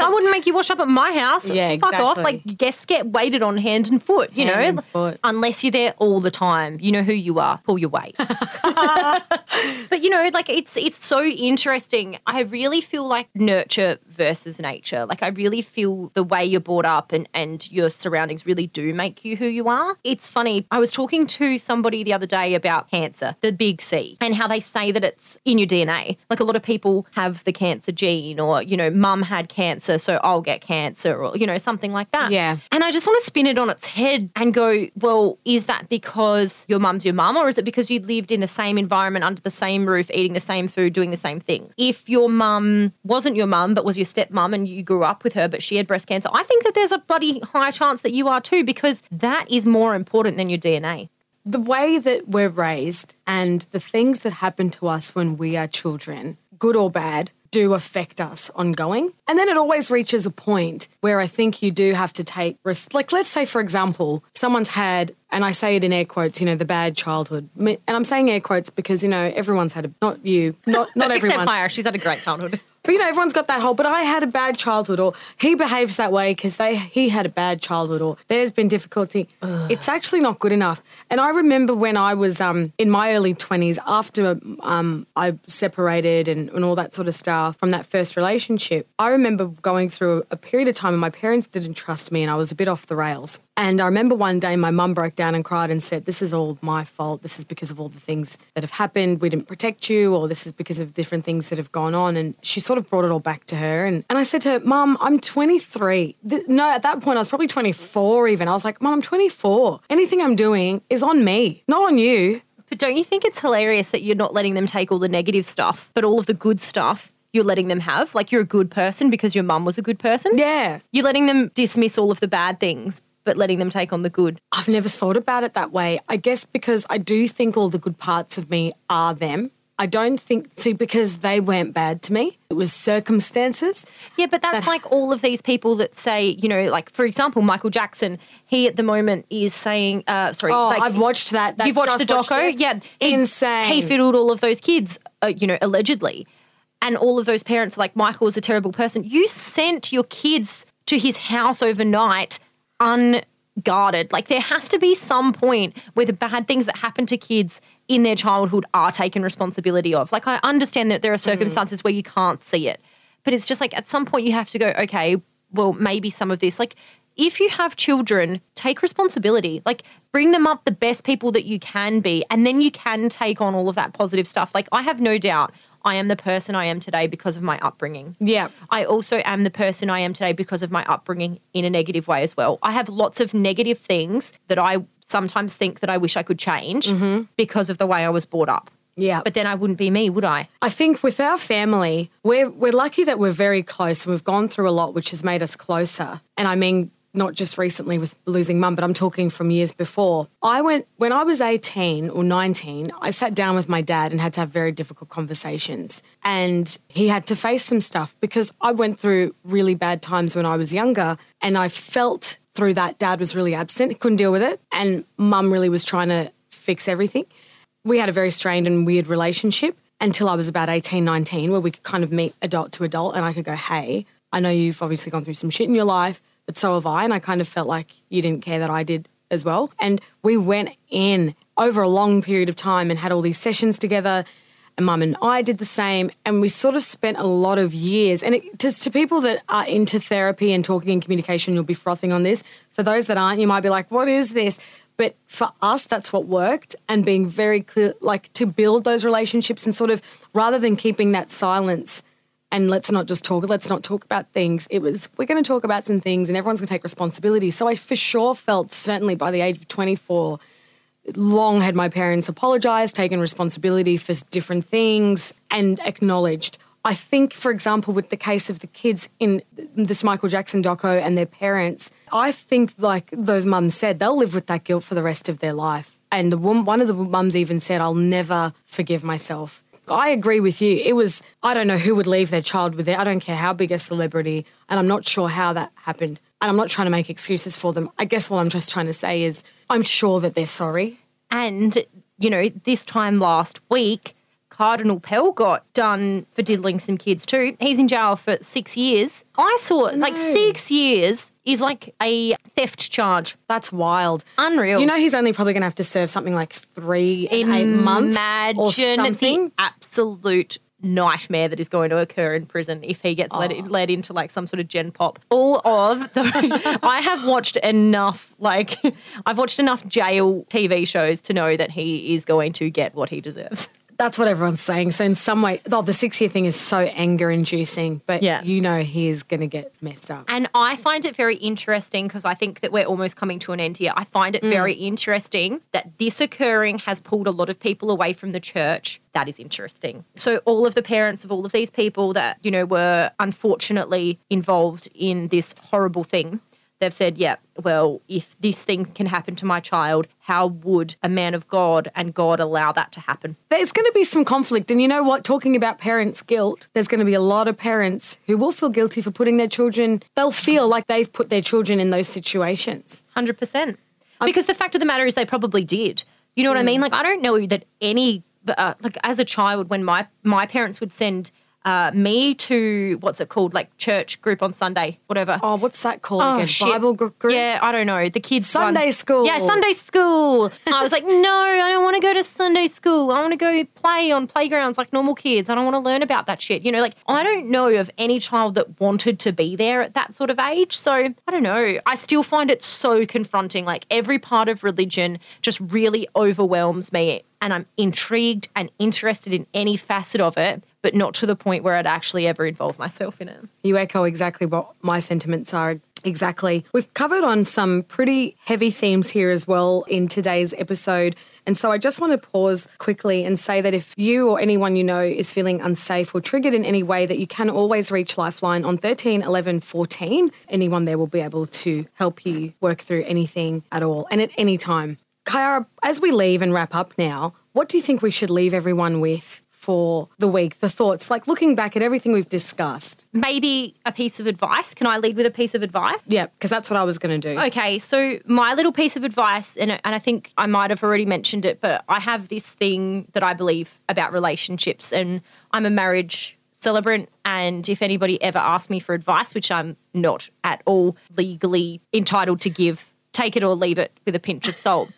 I wouldn't make you wash up at my house. Yeah, exactly. Fuck off. Like, guests get weighted on hand and foot, you hand know. And foot. Unless you're there all the time. You know who you are. Pull your weight. But, you know, like, it's it's so interesting. I really feel like nurture versus nature. Like, I really feel the way you're brought up and, and your surroundings really do make you who you are. It's funny. I was talking to somebody the other day about cancer, the big C, and how they say that it's in your D N A. Like, a lot of people have the cancer gene, or, you know, mum had cancer, so I'll get cancer, or, you know, something like that. Yeah. And I just want to spin it on its head and go, well, is that because your mum's your mum, or is it because you lived in the same environment, under the same roof, eating the same food, doing the same things? If your mum wasn't your mum but was your stepmum and you grew up with her but she had breast cancer, I think that there's a bloody high chance that you are too, because that is more important than your D N A. The way that we're raised and the things that happen to us when we are children, good or bad, do affect us ongoing. And then it always reaches a point where I think you do have to take risks. Like, let's say, for example, someone's had, and I say it in air quotes, you know, the bad childhood. And I'm saying air quotes because, you know, everyone's had a, not you, not, not everyone. Except Maya, she's had a great childhood. But, you know, everyone's got that whole, but I had a bad childhood, or he behaves that way because they he had a bad childhood, or there's been difficulty. Ugh. It's actually not good enough. And I remember when I was um, in my early twenties, after um, I separated and, and all that sort of stuff from that first relationship, I remember going through a period of time and my parents didn't trust me and I was a bit off the rails. And I remember one day my mum broke down and cried and said, this is all my fault. This is because of all the things that have happened. We didn't protect you, or this is because of different things that have gone on. And she sort of brought it all back to her. And, and I said to her, Mum, I'm twenty-three. Th- no, at that point I was probably twenty-four even. I was like, Mum, I'm twenty-four. Anything I'm doing is on me, not on you. But don't you think it's hilarious that you're not letting them take all the negative stuff, but all of the good stuff you're letting them have? Like, you're a good person because your mum was a good person. Yeah. You're letting them dismiss all of the bad things, but letting them take on the good. I've never thought about it that way. I guess because I do think all the good parts of me are them. I don't think, see, because they weren't bad to me. It was circumstances. Yeah, but that's that, like all of these people that say, you know, like, for example, Michael Jackson, he at the moment is saying, uh, sorry. Oh, like, I've watched that. that you've watched the doco? Watched yeah. He, Insane. He fiddled all of those kids, uh, you know, allegedly. And all of those parents are like, Michael was a terrible person. You sent your kids to his house overnight unguarded. Like, there has to be some point where the bad things that happen to kids in their childhood are taken responsibility of. Like, I understand that there are circumstances mm. where you can't see it, but it's just like at some point you have to go, okay, well, maybe some of this, like, if you have children, take responsibility. Like, bring them up the best people that you can be, and then you can take on all of that positive stuff. Like, I have no doubt I am the person I am today because of my upbringing. Yeah. I also am the person I am today because of my upbringing in a negative way as well. I have lots of negative things that I sometimes think that I wish I could change mm-hmm. because of the way I was brought up. Yeah. But then I wouldn't be me, would I? I think with our family, we're we're lucky that we're very close and we've gone through a lot, which has made us closer. And I mean, not just recently with losing mum, but I'm talking from years before. I went, when I was eighteen or nineteen, I sat down with my dad and had to have very difficult conversations. And he had to face some stuff because I went through really bad times when I was younger and I felt through that dad was really absent, couldn't deal with it. And mum really was trying to fix everything. We had a very strained and weird relationship until I was about eighteen, nineteen, where we could kind of meet adult to adult and I could go, hey, I know you've obviously gone through some shit in your life, but so have I, and I kind of felt like you didn't care that I did as well. And we went in over a long period of time and had all these sessions together, and Mum and I did the same, and we sort of spent a lot of years. And it, to, to people that are into therapy and talking and communication, you'll be frothing on this. For those that aren't, you might be like, what is this? But for us, that's what worked, and being very clear, like to build those relationships and sort of rather than keeping that silence and let's not just talk, let's not talk about things. It was, we're going to talk about some things and everyone's going to take responsibility. So I for sure felt, certainly by the age of twenty-four, long had my parents apologised, taken responsibility for different things and acknowledged. I think, for example, with the case of the kids in this Michael Jackson doco and their parents, I think, like those mums said, they'll live with that guilt for the rest of their life. And the one, one of the mums even said, I'll never forgive myself. I agree with you. It was, I don't know who would leave their child with it. I don't care how big a celebrity, and I'm not sure how that happened. And I'm not trying to make excuses for them. I guess what I'm just trying to say is I'm sure that they're sorry. And, you know, this time last week, Cardinal Pell got done for diddling some kids too. He's in jail for six years. I saw no. like six years is like a theft charge. That's wild. Unreal. You know he's only probably going to have to serve something like three and eight months or something. Imagine the absolute nightmare that is going to occur in prison if he gets oh. led, led into like some sort of gen pop. All of the, I have watched enough, like I've watched enough jail T V shows to know that he is going to get what he deserves. That's what everyone's saying. So in some way, oh, the six-year thing is so anger-inducing, but yeah. you know he is going to get messed up. And I find it very interesting because I think that we're almost coming to an end here. I find it mm. very interesting that this occurring has pulled a lot of people away from the church. That is interesting. So all of the parents of all of these people that, you know, were unfortunately involved in this horrible thing, they've said, yeah, well, if this thing can happen to my child, how would a man of God and God allow that to happen? There's going to be some conflict. And you know what? Talking about parents' guilt, there's going to be a lot of parents who will feel guilty for putting their children, they'll feel like they've put their children in those situations. one hundred percent. Because the fact of the matter is they probably did. You know what mm. I mean? Like, I don't know that any, uh, like as a child when my, my parents would send Uh, me to, what's it called, like church group on Sunday, whatever. Oh, what's that called oh, again? Shit. Bible group? Yeah, I don't know. The kids Sunday run. school. Yeah, Sunday school. I was like, no, I don't want to go to Sunday school. I want to go play on playgrounds like normal kids. I don't want to learn about that shit. You know, like I don't know of any child that wanted to be there at that sort of age. So I don't know. I still find it so confronting. Like every part of religion just really overwhelms me and I'm intrigued and interested in any facet of it, but not to the point where I'd actually ever involve myself in it. You echo exactly what my sentiments are. Exactly. We've covered on some pretty heavy themes here as well in today's episode. And so I just want to pause quickly and say that if you or anyone you know is feeling unsafe or triggered in any way, that you can always reach Lifeline on thirteen eleven fourteen. Anyone there will be able to help you work through anything at all and at any time. Kayara, as we leave and wrap up now, what do you think we should leave everyone with for the week, the thoughts, like looking back at everything we've discussed? Maybe a piece of advice. Can I lead with a piece of advice? Yeah, because that's what I was going to do. Okay, so my little piece of advice, and, and I think I might have already mentioned it, but I have this thing that I believe about relationships, and I'm a marriage celebrant, and if anybody ever asks me for advice, which I'm not at all legally entitled to give, take it or leave it with a pinch of salt.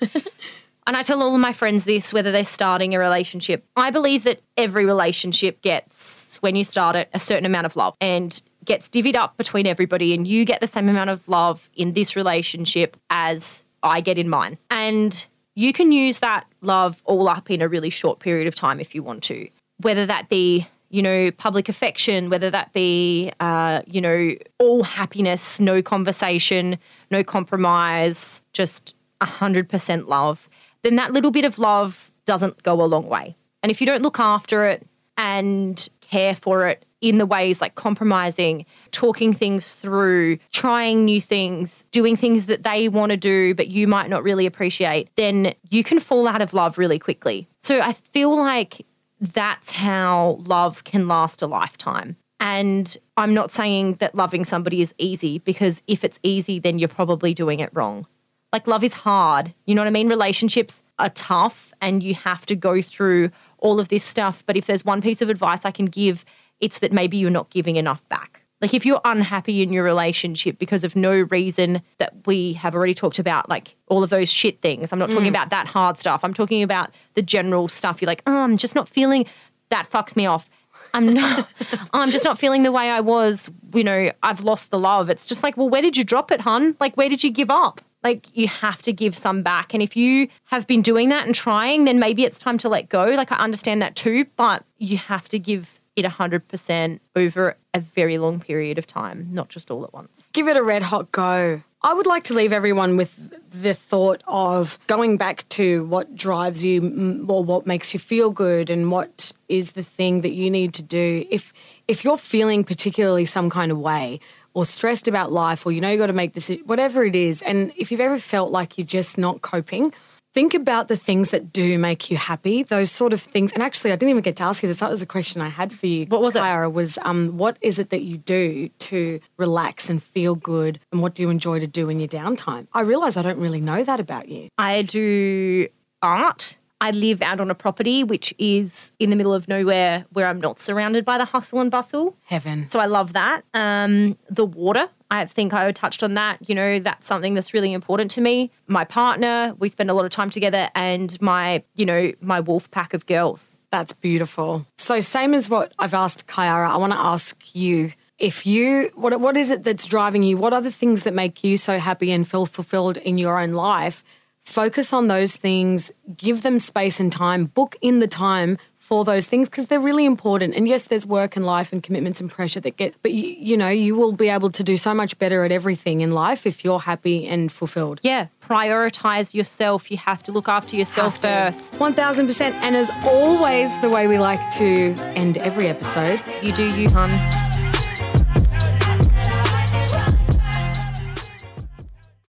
And I tell all of my friends this, whether they're starting a relationship. I believe that every relationship gets, when you start it, a certain amount of love and gets divvied up between everybody, and you get the same amount of love in this relationship as I get in mine. And you can use that love all up in a really short period of time if you want to, whether that be, you know, public affection, whether that be, uh, you know, all happiness, no conversation, no compromise, just one hundred percent love, then that little bit of love doesn't go a long way. And if you don't look after it and care for it in the ways like compromising, talking things through, trying new things, doing things that they want to do but you might not really appreciate, then you can fall out of love really quickly. So I feel like that's how love can last a lifetime. And I'm not saying that loving somebody is easy, because if it's easy, then you're probably doing it wrong. Like, love is hard. You know what I mean? Relationships are tough and you have to go through all of this stuff. But if there's one piece of advice I can give, it's that maybe you're not giving enough back. Like, if you're unhappy in your relationship because of no reason that we have already talked about, like all of those shit things. I'm not talking mm. about that hard stuff. I'm talking about the general stuff. You're like, oh, I'm just not feeling, that fucks me off. I'm not, I'm just not feeling the way I was. You know, I've lost the love. It's just like, well, where did you drop it, hun? Like, where did you give up? Like, you have to give some back. And if you have been doing that and trying, then maybe it's time to let go. Like, I understand that too, but you have to give it one hundred percent over a very long period of time, not just all at once. Give it a red hot go. I would like to leave everyone with the thought of going back to what drives you or what makes you feel good and what is the thing that you need to do. If if you're feeling particularly some kind of way or stressed about life, or you know you've got to make decisions, whatever it is, and if you've ever felt like you're just not coping, think about the things that do make you happy, those sort of things. And actually, I didn't even get to ask you this. That was a question I had for you. What was it? Kayara, was um, what is it that you do to relax and feel good, and what do you enjoy to do in your downtime? I realise I don't really know that about you. I do art. I live out on a property which is in the middle of nowhere, where I'm not surrounded by the hustle and bustle. Heaven. So I love that. Um, the water, I think I touched on that. You know, that's something that's really important to me. My partner, we spend a lot of time together, and my, you know, my wolf pack of girls. That's beautiful. So same as what I've asked Kayara, I want to ask you, if you, what what is it that's driving you? What are the things that make you so happy and feel fulfilled in your own life? Focus on those things, give them space and time, book in the time for those things, because they're really important. And yes, there's work and life and commitments and pressure that get, but you, you know, you will be able to do so much better at everything in life if you're happy and fulfilled. Yeah, prioritise yourself. You have to look after yourself first. one thousand percent. And as always, the way we like to end every episode, you do you, hun.